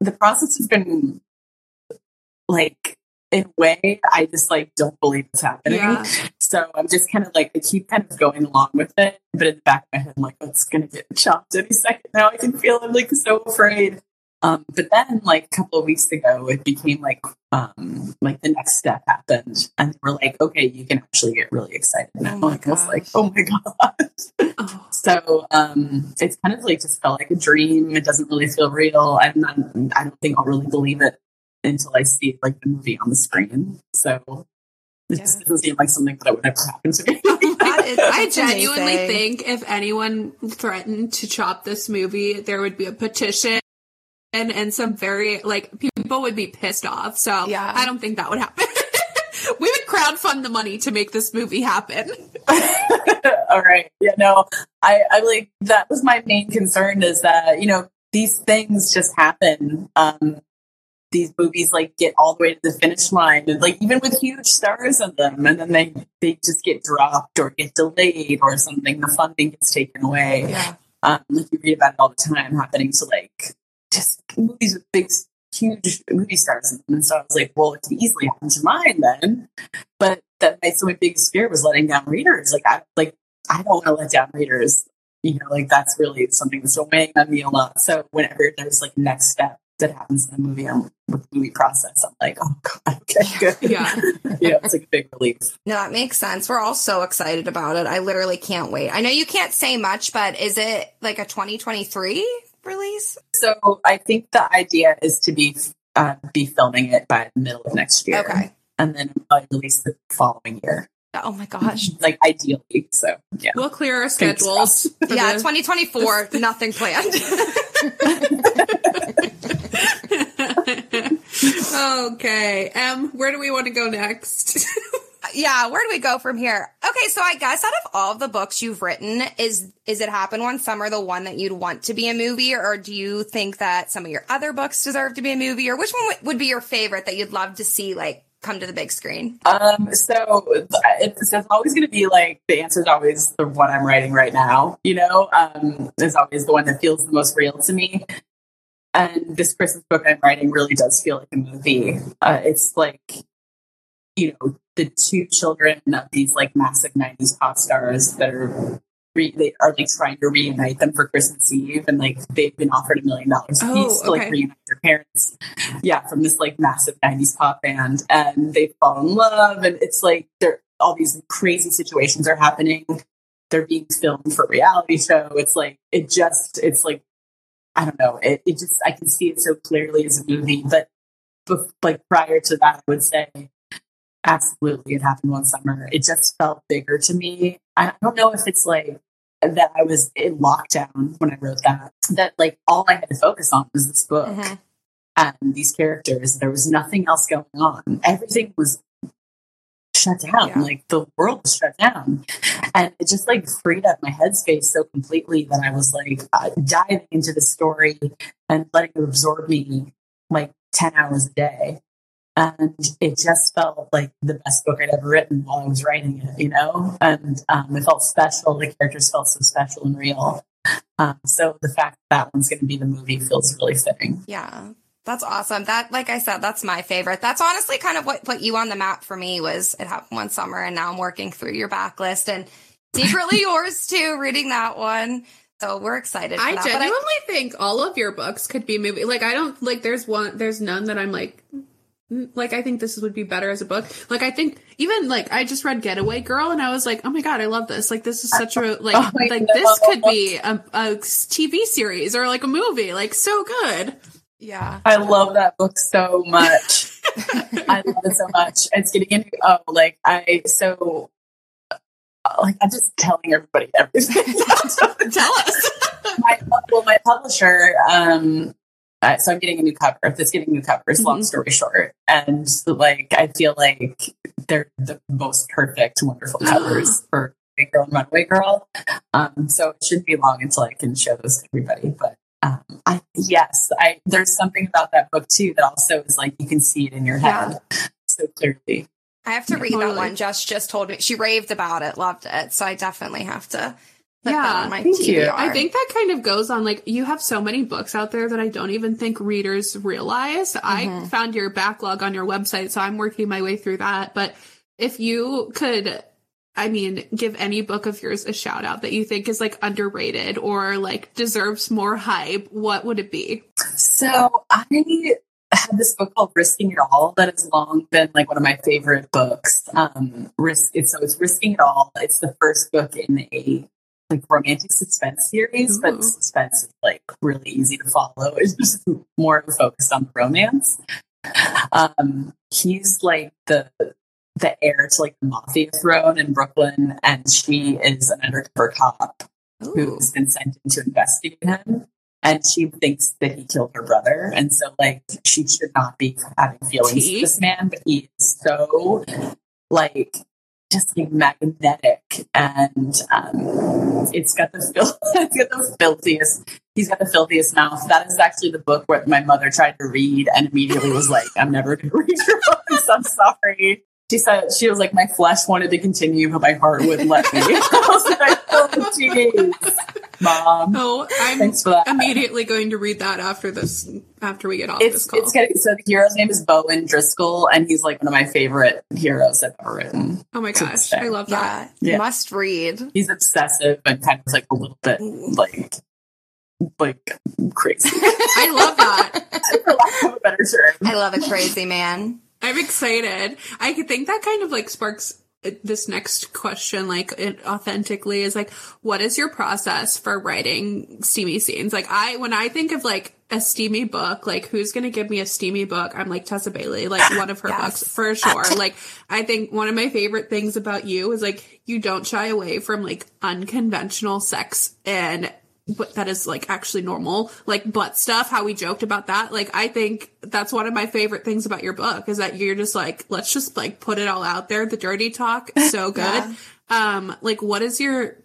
the process has been, like, in a way, I just, like, don't believe it's happening. Yeah. So I'm just kind of, like, I keep kind of going along with it. But in the back of my head, I'm like, oh, it's going to get chopped any second. Now I can feel I'm, like, so afraid. But then, like, a couple of weeks ago, it became, like the next step happened. And we're like, okay, you can actually get really excited now. Oh, I was like, oh, my gosh. Oh. So it's kind of, like, just felt like a dream. It doesn't really feel real. I don't think I'll really believe it until I see, like, the movie on the screen. So it just doesn't seem like something that would ever happen to me. I genuinely think if anyone threatened to chop this movie, there would be a petition and some very, like, people would be pissed off. So I don't think that would happen. We would crowdfund the money to make this movie happen. All right. Yeah, no, I like, that was my main concern is that, you know, these things just happen. These movies like get all the way to the finish line and like even with huge stars in them and then they just get dropped or get delayed or something, the funding gets taken away. Yeah. Like you read about it all the time happening to like just movies with big huge movie stars in them. And so I was like, well, it could easily happen to mine then. But so my biggest fear was letting down readers. I don't want to let down readers. You know, like that's really something that's so weighing on me a lot. So whenever there's like next step that happens in the movie with the movie process, I'm like, oh god, okay, good. Yeah. You know, it's like a big relief. No, it makes sense. We're all so excited about it. I literally can't wait. I know you can't say much, but is it like a 2023 release? So I think the idea is to be filming it by the middle of next year. Okay. And then I'll release the following year. Oh my gosh. Like ideally. So yeah. We'll clear our schedules. Yeah, 2024, nothing planned. Okay. Where do we want to go next? Yeah, where do we go from here? Okay, so I guess out of all of the books you've written, is It Happened One Summer the one that you'd want to be a movie, or do you think that some of your other books deserve to be a movie, or which one would be your favorite that you'd love to see like come to the big screen? So it's always going to be like the answer is always the one I'm writing right now, you know? It's always the one that feels the most real to me. And this Christmas book I'm writing really does feel like a movie. It's like, you know, the two children of these like massive 90s pop stars that are they are like trying to reunite them for Christmas Eve, and like they've been offered $1 million apiece to like reunite their parents. Yeah, from this like massive 90s pop band, and they fall in love, and it's like there all these crazy situations are happening. They're being filmed for a reality show. It's like it's like. I don't know. It just, I can see it so clearly as a movie, but like prior to that, I would say absolutely It Happened One Summer. It just felt bigger to me. I don't know if it's like that I was in lockdown when I wrote that like all I had to focus on was this book and these characters. There was nothing else going on. Everything was shut down. Yeah. Like the world was shut down. And it just like freed up my headspace so completely that I was like diving into the story and letting it absorb me like 10 hours a day. And it just felt like the best book I'd ever written while I was writing it, you know? And it felt special. The characters felt so special and real. So the fact that one's going to be the movie feels really fitting. Yeah. That's awesome. That, like I said, that's my favorite. That's honestly kind of what put you on the map for me was It Happened One Summer. And now I'm working through your backlist and Secretly Yours too, reading that one. So we're excited for that. I genuinely think all of your books could be a movie. Like, I don't, like, there's none that I'm like, I think this would be better as a book. Like, I think even like, I just read Getaway Girl and I was like, oh my God, I love this. Like, this is such a, like, this could be a TV series or like a movie, like so good. Yeah. I love that book so much. I love it so much. It's getting into, I'm just telling everybody everything. Tell us. My publisher, so I'm getting a new cover. That's getting new covers, mm-hmm. Long story short. And like, I feel like they're the most perfect, wonderful covers for Big Girl and Runaway Girl. So it shouldn't be long until I can show those to everybody. But there's something about that book too that also is like, you can see it in your head so clearly. I have to read that one. Jess just told me. She raved about it, loved it. So I definitely have to. Yeah, thank you. I think that kind of goes on, like, you have so many books out there that I don't even think readers realize. Mm-hmm. I found your backlog on your website, so I'm working my way through that. But if you could, I mean, give any book of yours a shout out that you think is like underrated or like deserves more hype, what would it be? So I had this book called Risking It All that has long been like one of my favorite books. It's Risking It All. It's the first book in a like romantic suspense series, but suspense is like really easy to follow. It's just more focused on romance. He's like the heir to like the mafia throne in Brooklyn, and she is an undercover cop who's been sent in to investigate him. And she thinks that he killed her brother. And so like she should not be having feelings for this man, but he is so like just like magnetic, and he's got the filthiest mouth. That is actually the book where my mother tried to read and immediately was like, I'm never gonna read your books. I'm sorry. She said, she was like, my flesh wanted to continue, but my heart wouldn't let me. I was like, oh, geez, Mom. Oh, thanks for that. Immediately going to read that after we get off this call. So the hero's name is Bowen Driscoll, and he's like one of my favorite heroes I've ever written. Oh my gosh, I love that. Yeah. Must read. He's obsessive and kind of like a little bit like crazy. I love that. For lack of a better term. I love a crazy man. I'm excited. I think that kind of like sparks this next question, like it authentically is like, what is your process for writing steamy scenes? Like when I think of like a steamy book, like who's going to give me a steamy book? I'm like Tessa Bailey, like one of her books for sure. Like I think one of my favorite things about you is like, you don't shy away from like unconventional sex and but that is like actually normal, like butt stuff, how we joked about that. Like, I think that's one of my favorite things about your book is that you're just like, let's just like put it all out there. The dirty talk. So good. Yeah. Like what is your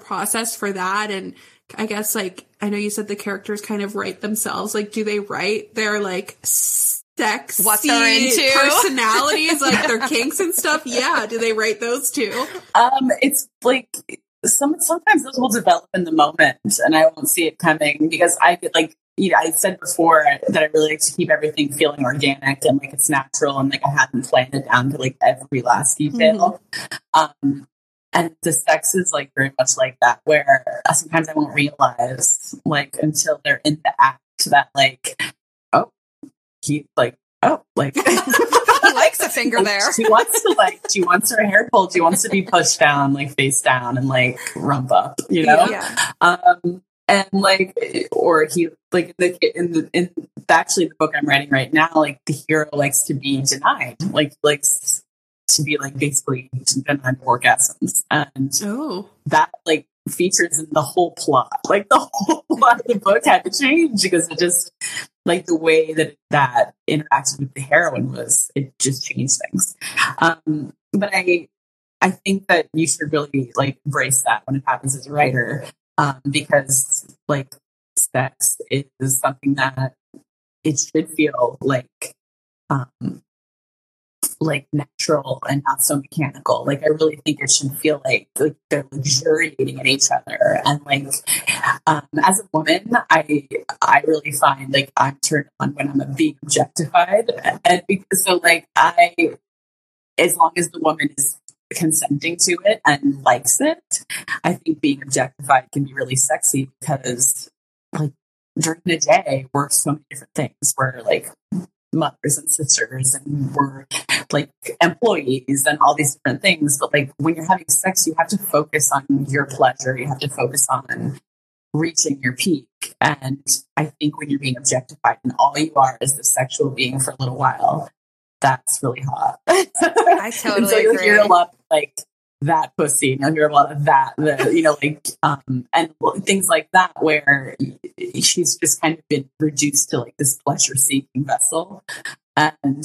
process for that? And I guess like, I know you said the characters kind of write themselves. Like, do they write their like sexy what they're into? Personalities, like their kinks and stuff? Yeah. Do they write those too? It's like, sometimes those will develop in the moment and I won't see it coming because I could like, you know, I said before that I really like to keep everything feeling organic and like it's natural and like I hadn't planned it down to like every last detail. Mm-hmm. And the sex is like very much like that where sometimes I won't realize like until they're in the act that like, he likes a finger there. She wants her hair pulled. She wants to be pushed down, like face down and like rump up, you know? Yeah. And like, or he, like in actually the book I'm writing right now, like the hero likes to be denied, like likes to be like basically denied orgasms. And that like features in the whole plot, like the whole plot of the book had to change because it just like the way that interacted with the heroine was, it just changed things. But I think that you should really like embrace that when it happens as a writer, because like sex is something that it should feel like natural and not so mechanical. Like I really think it should feel like they're luxuriating in each other. And like as a woman, I really find like I'm turned on when I'm being objectified, and because so like I, as long as the woman is consenting to it and likes it, I think being objectified can be really sexy, because like during the day we're so many different things. We're like mothers and sisters, and we're like employees and all these different things. But like when you're having sex, you have to focus on your pleasure. You have to focus on reaching your peak. And I think when you're being objectified and all you are is the sexual being for a little while, that's really hot. I totally so agree. Hear a lot of, like that pussy, and you'll hear a lot of that, you know, like, and things like that, where she's just kind of been reduced to like this pleasure seeking vessel. And,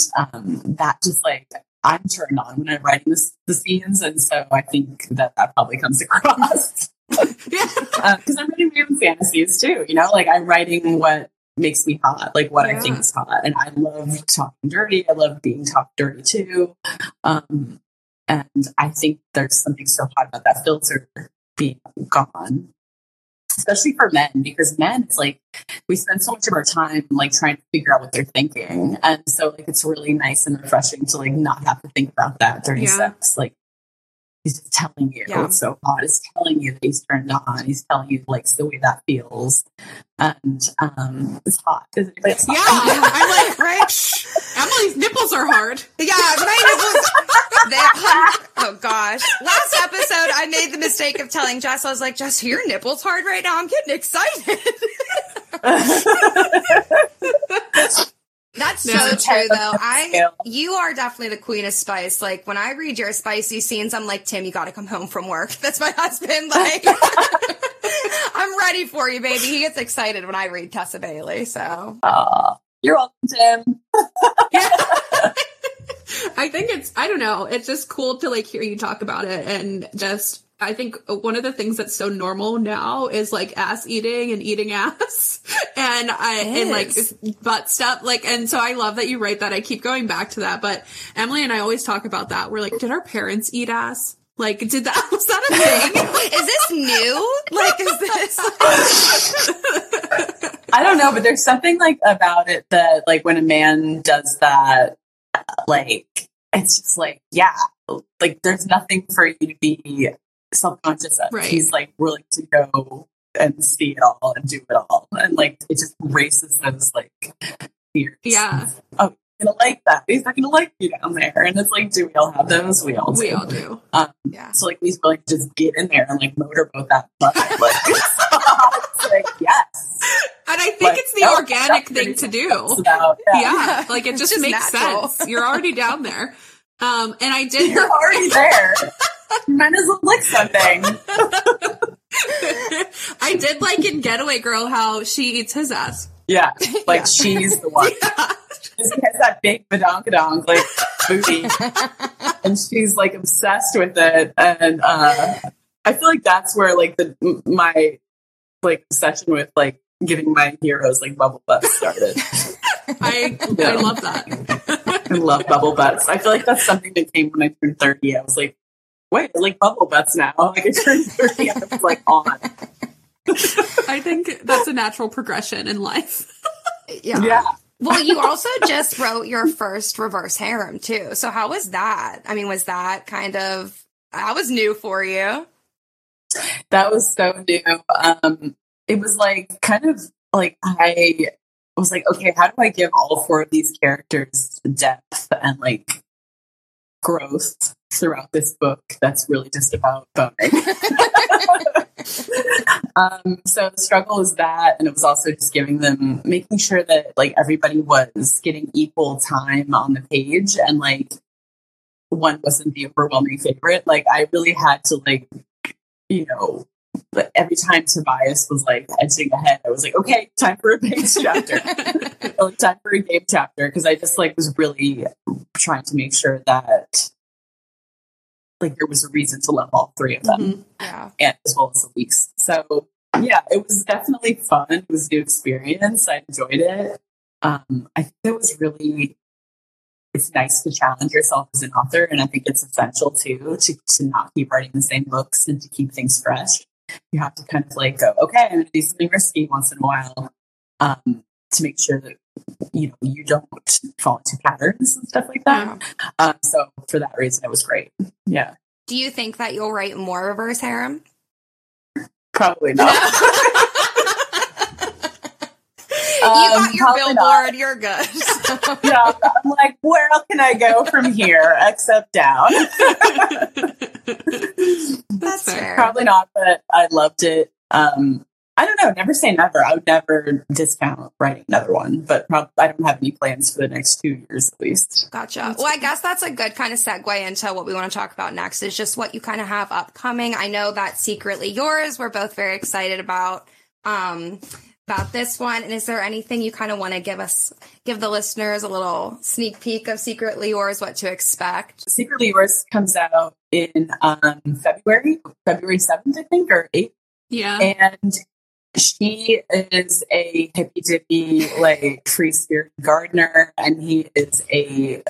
that just like, I'm turned on when I'm writing the scenes. And so I think that probably comes across. Cause I'm writing my own fantasies too, you know, like I'm writing what makes me hot, like what I think is hot. And I love talking dirty. I love being talked dirty too. And I think there's something so hot about that filter being gone, especially for men, because men, it's like we spend so much of our time like trying to figure out what they're thinking. And so like it's really nice and refreshing to like not have to think about that during sex. Like he's just telling you it's so hot. He's telling you that he's turned on. He's telling you like the way that feels. And it's hot. It's hot. Yeah. I'm like, right? Emilee's nipples are hard. Yeah, my nipples. Oh gosh! Last episode, I made the mistake of telling Jess, I was like, "Jess, your nipples hard right now. I'm getting excited." That's so true, though. You are definitely the queen of spice. Like when I read your spicy scenes, I'm like, Tim, you got to come home from work. That's my husband. Like, I'm ready for you, baby. He gets excited when I read Tessa Bailey. So, you're welcome, Tim. I think I don't know. It's just cool to like hear you talk about it. And just, I think one of the things that's so normal now is like ass eating and eating ass and like butt stuff. Like, and so I love that you write that. I keep going back to that, but Emilee and I always talk about that. We're like, did our parents eat ass? Like, was that a thing? Is this new? Like, is this? I don't know, but there's something like about it that like when a man does that, like it's just like like there's nothing for you to be self-conscious of. Right. He's like willing to go and see it all and do it all, and like it just erases those like fears. Oh, he's gonna like that, he's not gonna like you down there. And it's like, do we all have those? We all do. So like he's willing to just get in there and like motorboat that butt. Like, it's like yes. And I think it's the organic thing to do. Like it just makes natural sense. You're already down there. And I did. You're already there. Might as well lick something. I did like in Getaway Girl how she eats his ass. Yeah, like she's the one. Yeah. She has that big badonkadonk like booty, and she's like obsessed with it. And I feel like that's where like my like obsession with like giving my heroes like bubble butts started. I love that. I love bubble butts. I feel like that's something that came when I turned 30. I was like, wait, I like bubble butts now. Like I turned 30 and I was like on. I think that's a natural progression in life. Yeah. Well, you also just wrote your first reverse harem too. So how was that? I mean, was that kind of, that was new for you? That was so new. It was like kind of like I was like, okay, how do I give all four of these characters depth and like growth throughout this book that's really just about boning? So the struggle was that, and it was also just making sure that like everybody was getting equal time on the page and like one wasn't the overwhelming favorite. Like I really had to like, you know, but every time Tobias was like edging ahead, I was like, okay, time for a Gabe chapter. Time for a Gabe chapter. Because I just like was really trying to make sure that like there was a reason to love all three of them, mm-hmm. yeah. and as well as Elise. So yeah, it was definitely fun. It was a new experience. I enjoyed it. I think it was really, it's nice to challenge yourself as an author. And I think it's essential too, to not keep writing the same books and to keep things fresh. You have to kind of like go, okay, I'm going to do something risky once in a while, to make sure that, you know, you don't fall into patterns and stuff like that. Yeah. So for that reason, it was great. Yeah. Do you think that you'll write more reverse harem? Probably not. You got your billboard, you're good. Yeah, I'm like, where can I go from here except down? That's fair. Probably not, but I loved it. I don't know, never say never. I would never discount writing another one, but I don't have any plans for the next 2 years at least. Gotcha. Well, I guess that's a good kind of segue into what we want to talk about next, is just what you kind of have upcoming. I know that Secretly Yours, we're both very excited about this one. And is there anything you kind of want to give the listeners a little sneak peek of Secretly Yours, what to expect? Secretly Yours comes out in February 7th, I think, or 8th. Yeah. And she is a hippy-dippy, like, free-spirited gardener, and he is a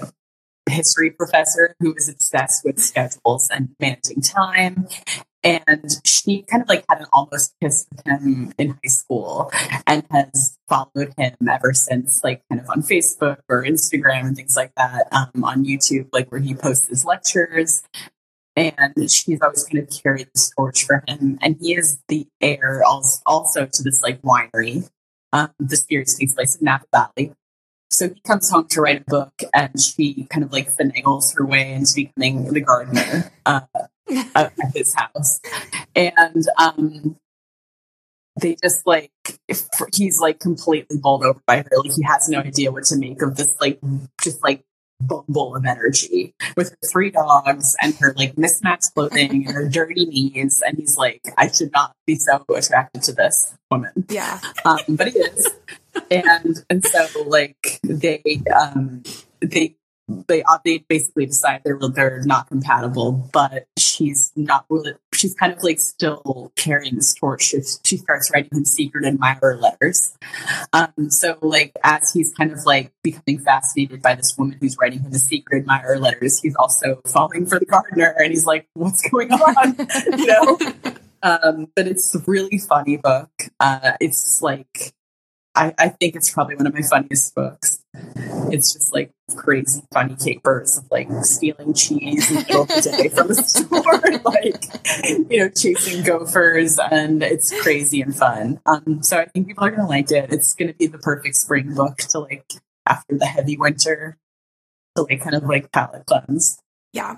history professor who is obsessed with schedules and managing time. And she kind of like had an almost kiss with him in high school and has followed him ever since, like kind of on Facebook or Instagram and things like that, on YouTube, like where he posts his lectures. And she's always kind of carried this torch for him. And he is the heir also to this like winery. The series takes place in Napa Valley. So he comes home to write a book, and she kind of like finagles her way into becoming the gardener at his house. And they just like, he's like completely bowled over by her. Like he has no idea what to make of this like just like bumble of energy with her three dogs and her like mismatched clothing and her dirty knees. And he's like, I should not be so attracted to this woman. Yeah. But he is. And so like they basically decide they're not compatible, but she's not really, she's kind of like still carrying this torch. She starts writing him secret admirer letters. So like, as he's kind of like becoming fascinated by this woman who's writing him the secret admirer letters, he's also falling for the gardener, and he's like, what's going on? You know? But it's a really funny book. It's like, I think it's probably one of my funniest books. It's just like crazy funny capers of like stealing cheese in the middle of the day from the store, like, you know, chasing gophers, and it's crazy and fun. So I think people are gonna like it. It's gonna be the perfect spring book to like after the heavy winter to like kind of like palate cleanse. Yeah,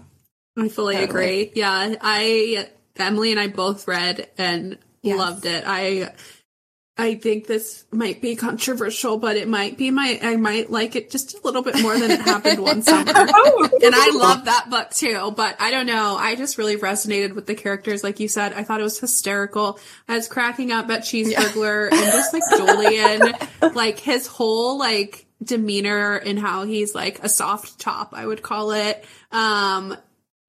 I fully agree. Yeah, Emilee and I both read and loved it. I think this might be controversial, but it might be I might like it just a little bit more than It Happened One Summer. Oh. And I love that book too, but I don't know. I just really resonated with the characters. Like you said, I thought it was hysterical. I was cracking up at Cheeseburglar and just like Julian, like his whole like demeanor and how he's like a soft top, I would call it.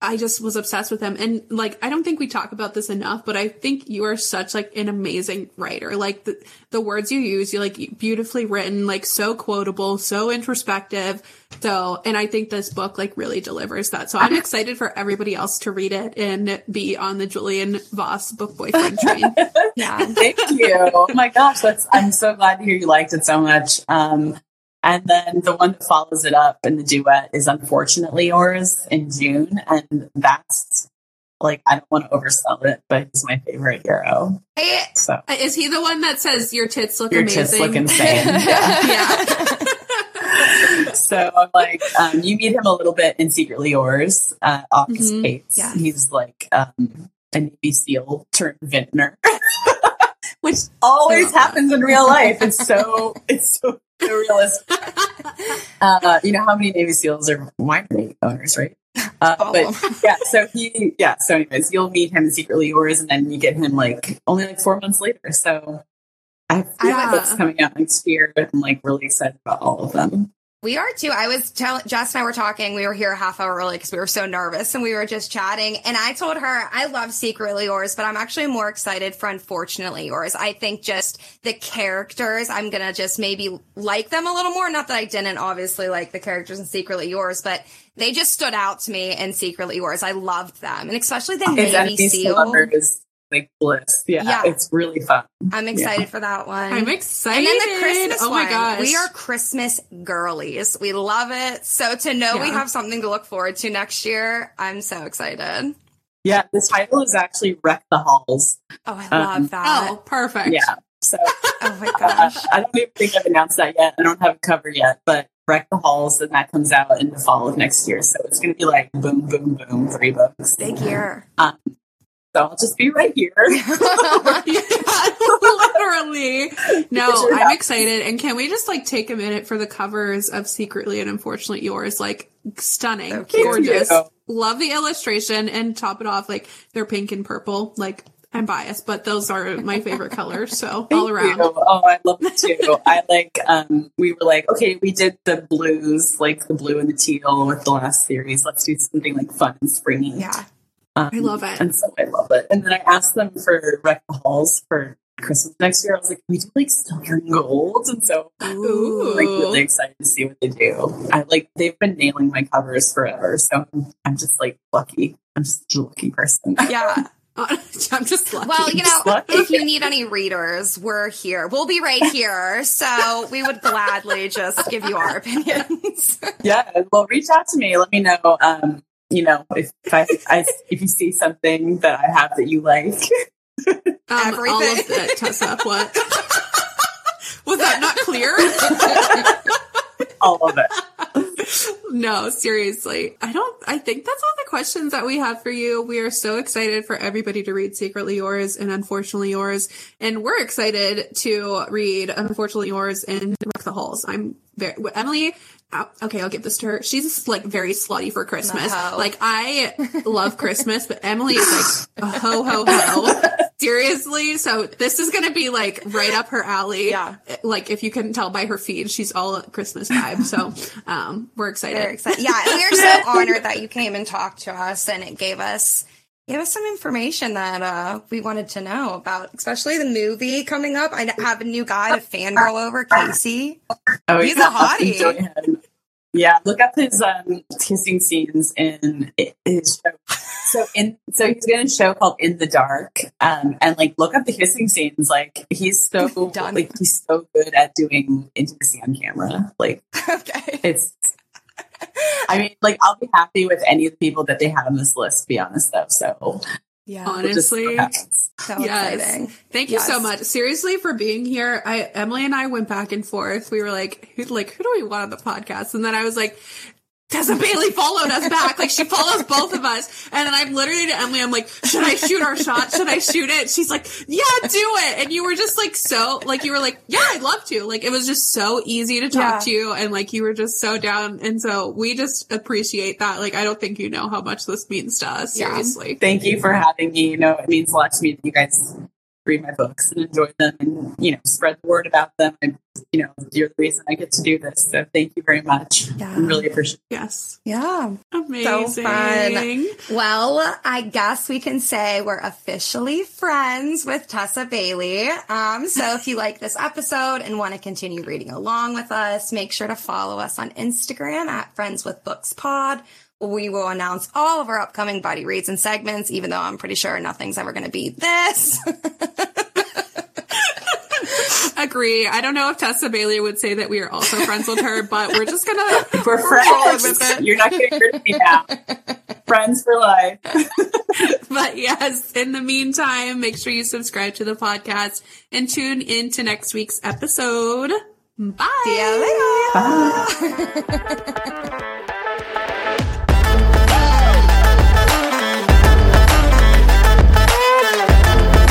I just was obsessed with him. And like, I don't think we talk about this enough, but I think you are such like an amazing writer. Like the words you use, you're like beautifully written, like so quotable, so introspective. So, and I think this book like really delivers that. So I'm excited for everybody else to read it and be on the Julian Voss book boyfriend train. Yeah. Thank you. Oh my gosh. I'm so glad to hear you liked it so much. And then the one that follows it up in the duet is Unfortunately Yours in June. And that's like, I don't want to oversell it, but he's my favorite hero. So. Is he the one that says your tits look amazing? Your tits look insane. Yeah. Yeah. So I'm like, you meet him a little bit in Secretly Yours, August 8th. Yeah. He's like a Navy SEAL turned vintner. Which always happens in real life. It's so realistic. You know how many Navy SEAls are winery owners, right? But yeah, so anyways, you'll meet him Secretly Yours, and then you get him like only like 4 months later. So I have books coming out next year, but I'm like really excited about all of them. We are too. I was telling Jess and I were talking. We were here a half hour early because we were so nervous and we were just chatting. And I told her I love Secretly Yours, but I'm actually more excited for Unfortunately Yours. I think just the characters, I'm going to just maybe like them a little more. Not that I didn't obviously like the characters in Secretly Yours, but they just stood out to me in Secretly Yours. I loved them. And especially the Navy SEAL. Like bliss. Yeah. It's really fun. I'm excited for that one. I'm excited. And then the Christmas one. Gosh. We are Christmas girlies. We love it. So to know we have something to look forward to next year, I'm so excited. Yeah, the title is actually Wreck the Halls. Oh, I love that. Oh, perfect. Yeah. So oh my gosh. I don't even think I've announced that yet. I don't have a cover yet, but Wreck the Halls, and that comes out in the fall of next year. So it's gonna be like boom, boom, boom, 3 books. Big year. So I'll just be right here. Literally. No, I'm excited. And can we just like take a minute for the covers of Secretly and Unfortunately Yours? Like stunning, so gorgeous. Love the illustration, and top it off, like they're pink and purple. Like I'm biased, but those are my favorite colors. So all around. You. Oh, I love it too. I like, we were like, okay, we did the blues, like the blue and the teal with the last series. Let's do something like fun and springy. Yeah. I love it. And so I love it. And then I asked them for Wreck the Halls for Christmas next year. I was like, can we do like silver and gold? And so I'm like really excited to see what they do. I like, they've been nailing my covers forever. So I'm just like lucky. I'm just a lucky person. Yeah. I'm just lucky. Well, you know, if you need any readers, we're here. We'll be right here. So we would gladly just give you our opinions. Yeah. Well, reach out to me. Let me know. You know, if you see something that I have that you like, everything. All of that, Tessa. What was that? Not clear. All of it. No, seriously, I think that's all the questions that we have for you. We are so excited for everybody to read Secretly Yours and Unfortunately Yours, and we're excited to read Unfortunately Yours and Wreck the Halls. I'm very Emilee. Okay, I'll give this to her. She's like very slutty for Christmas. No. Like I love Christmas, but Emilee is like ho ho ho. Seriously, so this is gonna be like right up her alley. Yeah. Like if you couldn't tell by her feed, she's all Christmas vibe. So we're excited. Very excited. Yeah, and we're so honored that you came and talked to us, and it gave us some information that we wanted to know about, especially the movie coming up. I have a new guy to fangirl over, Casey. Oh, he's a hottie. Yeah, look up his kissing scenes in his show. So he's got a show called In the Dark, and like look up the kissing scenes. Like he's so good at doing intimacy on camera. Like it's. I mean, like, I'll be happy with any of the people that they have on this list, to be honest, though. So, yeah, honestly, so exciting. Thank you so much. Seriously, for being here. Emilee and I went back and forth. We were like, who do we want on the podcast? And then I was like, Tessa Bailey followed us back. Like, she follows both of us. And then I'm literally to Emilee, I'm like, should I shoot our shot? Should I shoot it? She's like, yeah, do it. And you were just like, so, like, you were like, yeah, I'd love to. Like, it was just so easy to talk to you. And like, you were just so down. And so we just appreciate that. Like, I don't think you know how much this means to us. Seriously. Thank you for having me. You know, it means a lot to me that you guys read my books and enjoy them and, you know, spread the word about them. And, you know, you're the reason I get to do this. So thank you very much. Yeah. I really appreciate it. Yes. Yeah. Amazing. So fun. Well, I guess we can say we're officially friends with Tessa Bailey. So if you like this episode and want to continue reading along with us, make sure to follow us on Instagram at Friends with Books Pod. We will announce all of our upcoming buddy reads and segments, even though I'm pretty sure nothing's ever going to be this. Agree. I don't know if Tessa Bailey would say that we are also friends with her, but we're just going to... We're friends. With it. You're not going to hurt me now. Friends for life. But yes, in the meantime, make sure you subscribe to the podcast and tune in to next week's episode. Bye. See you later. Bye.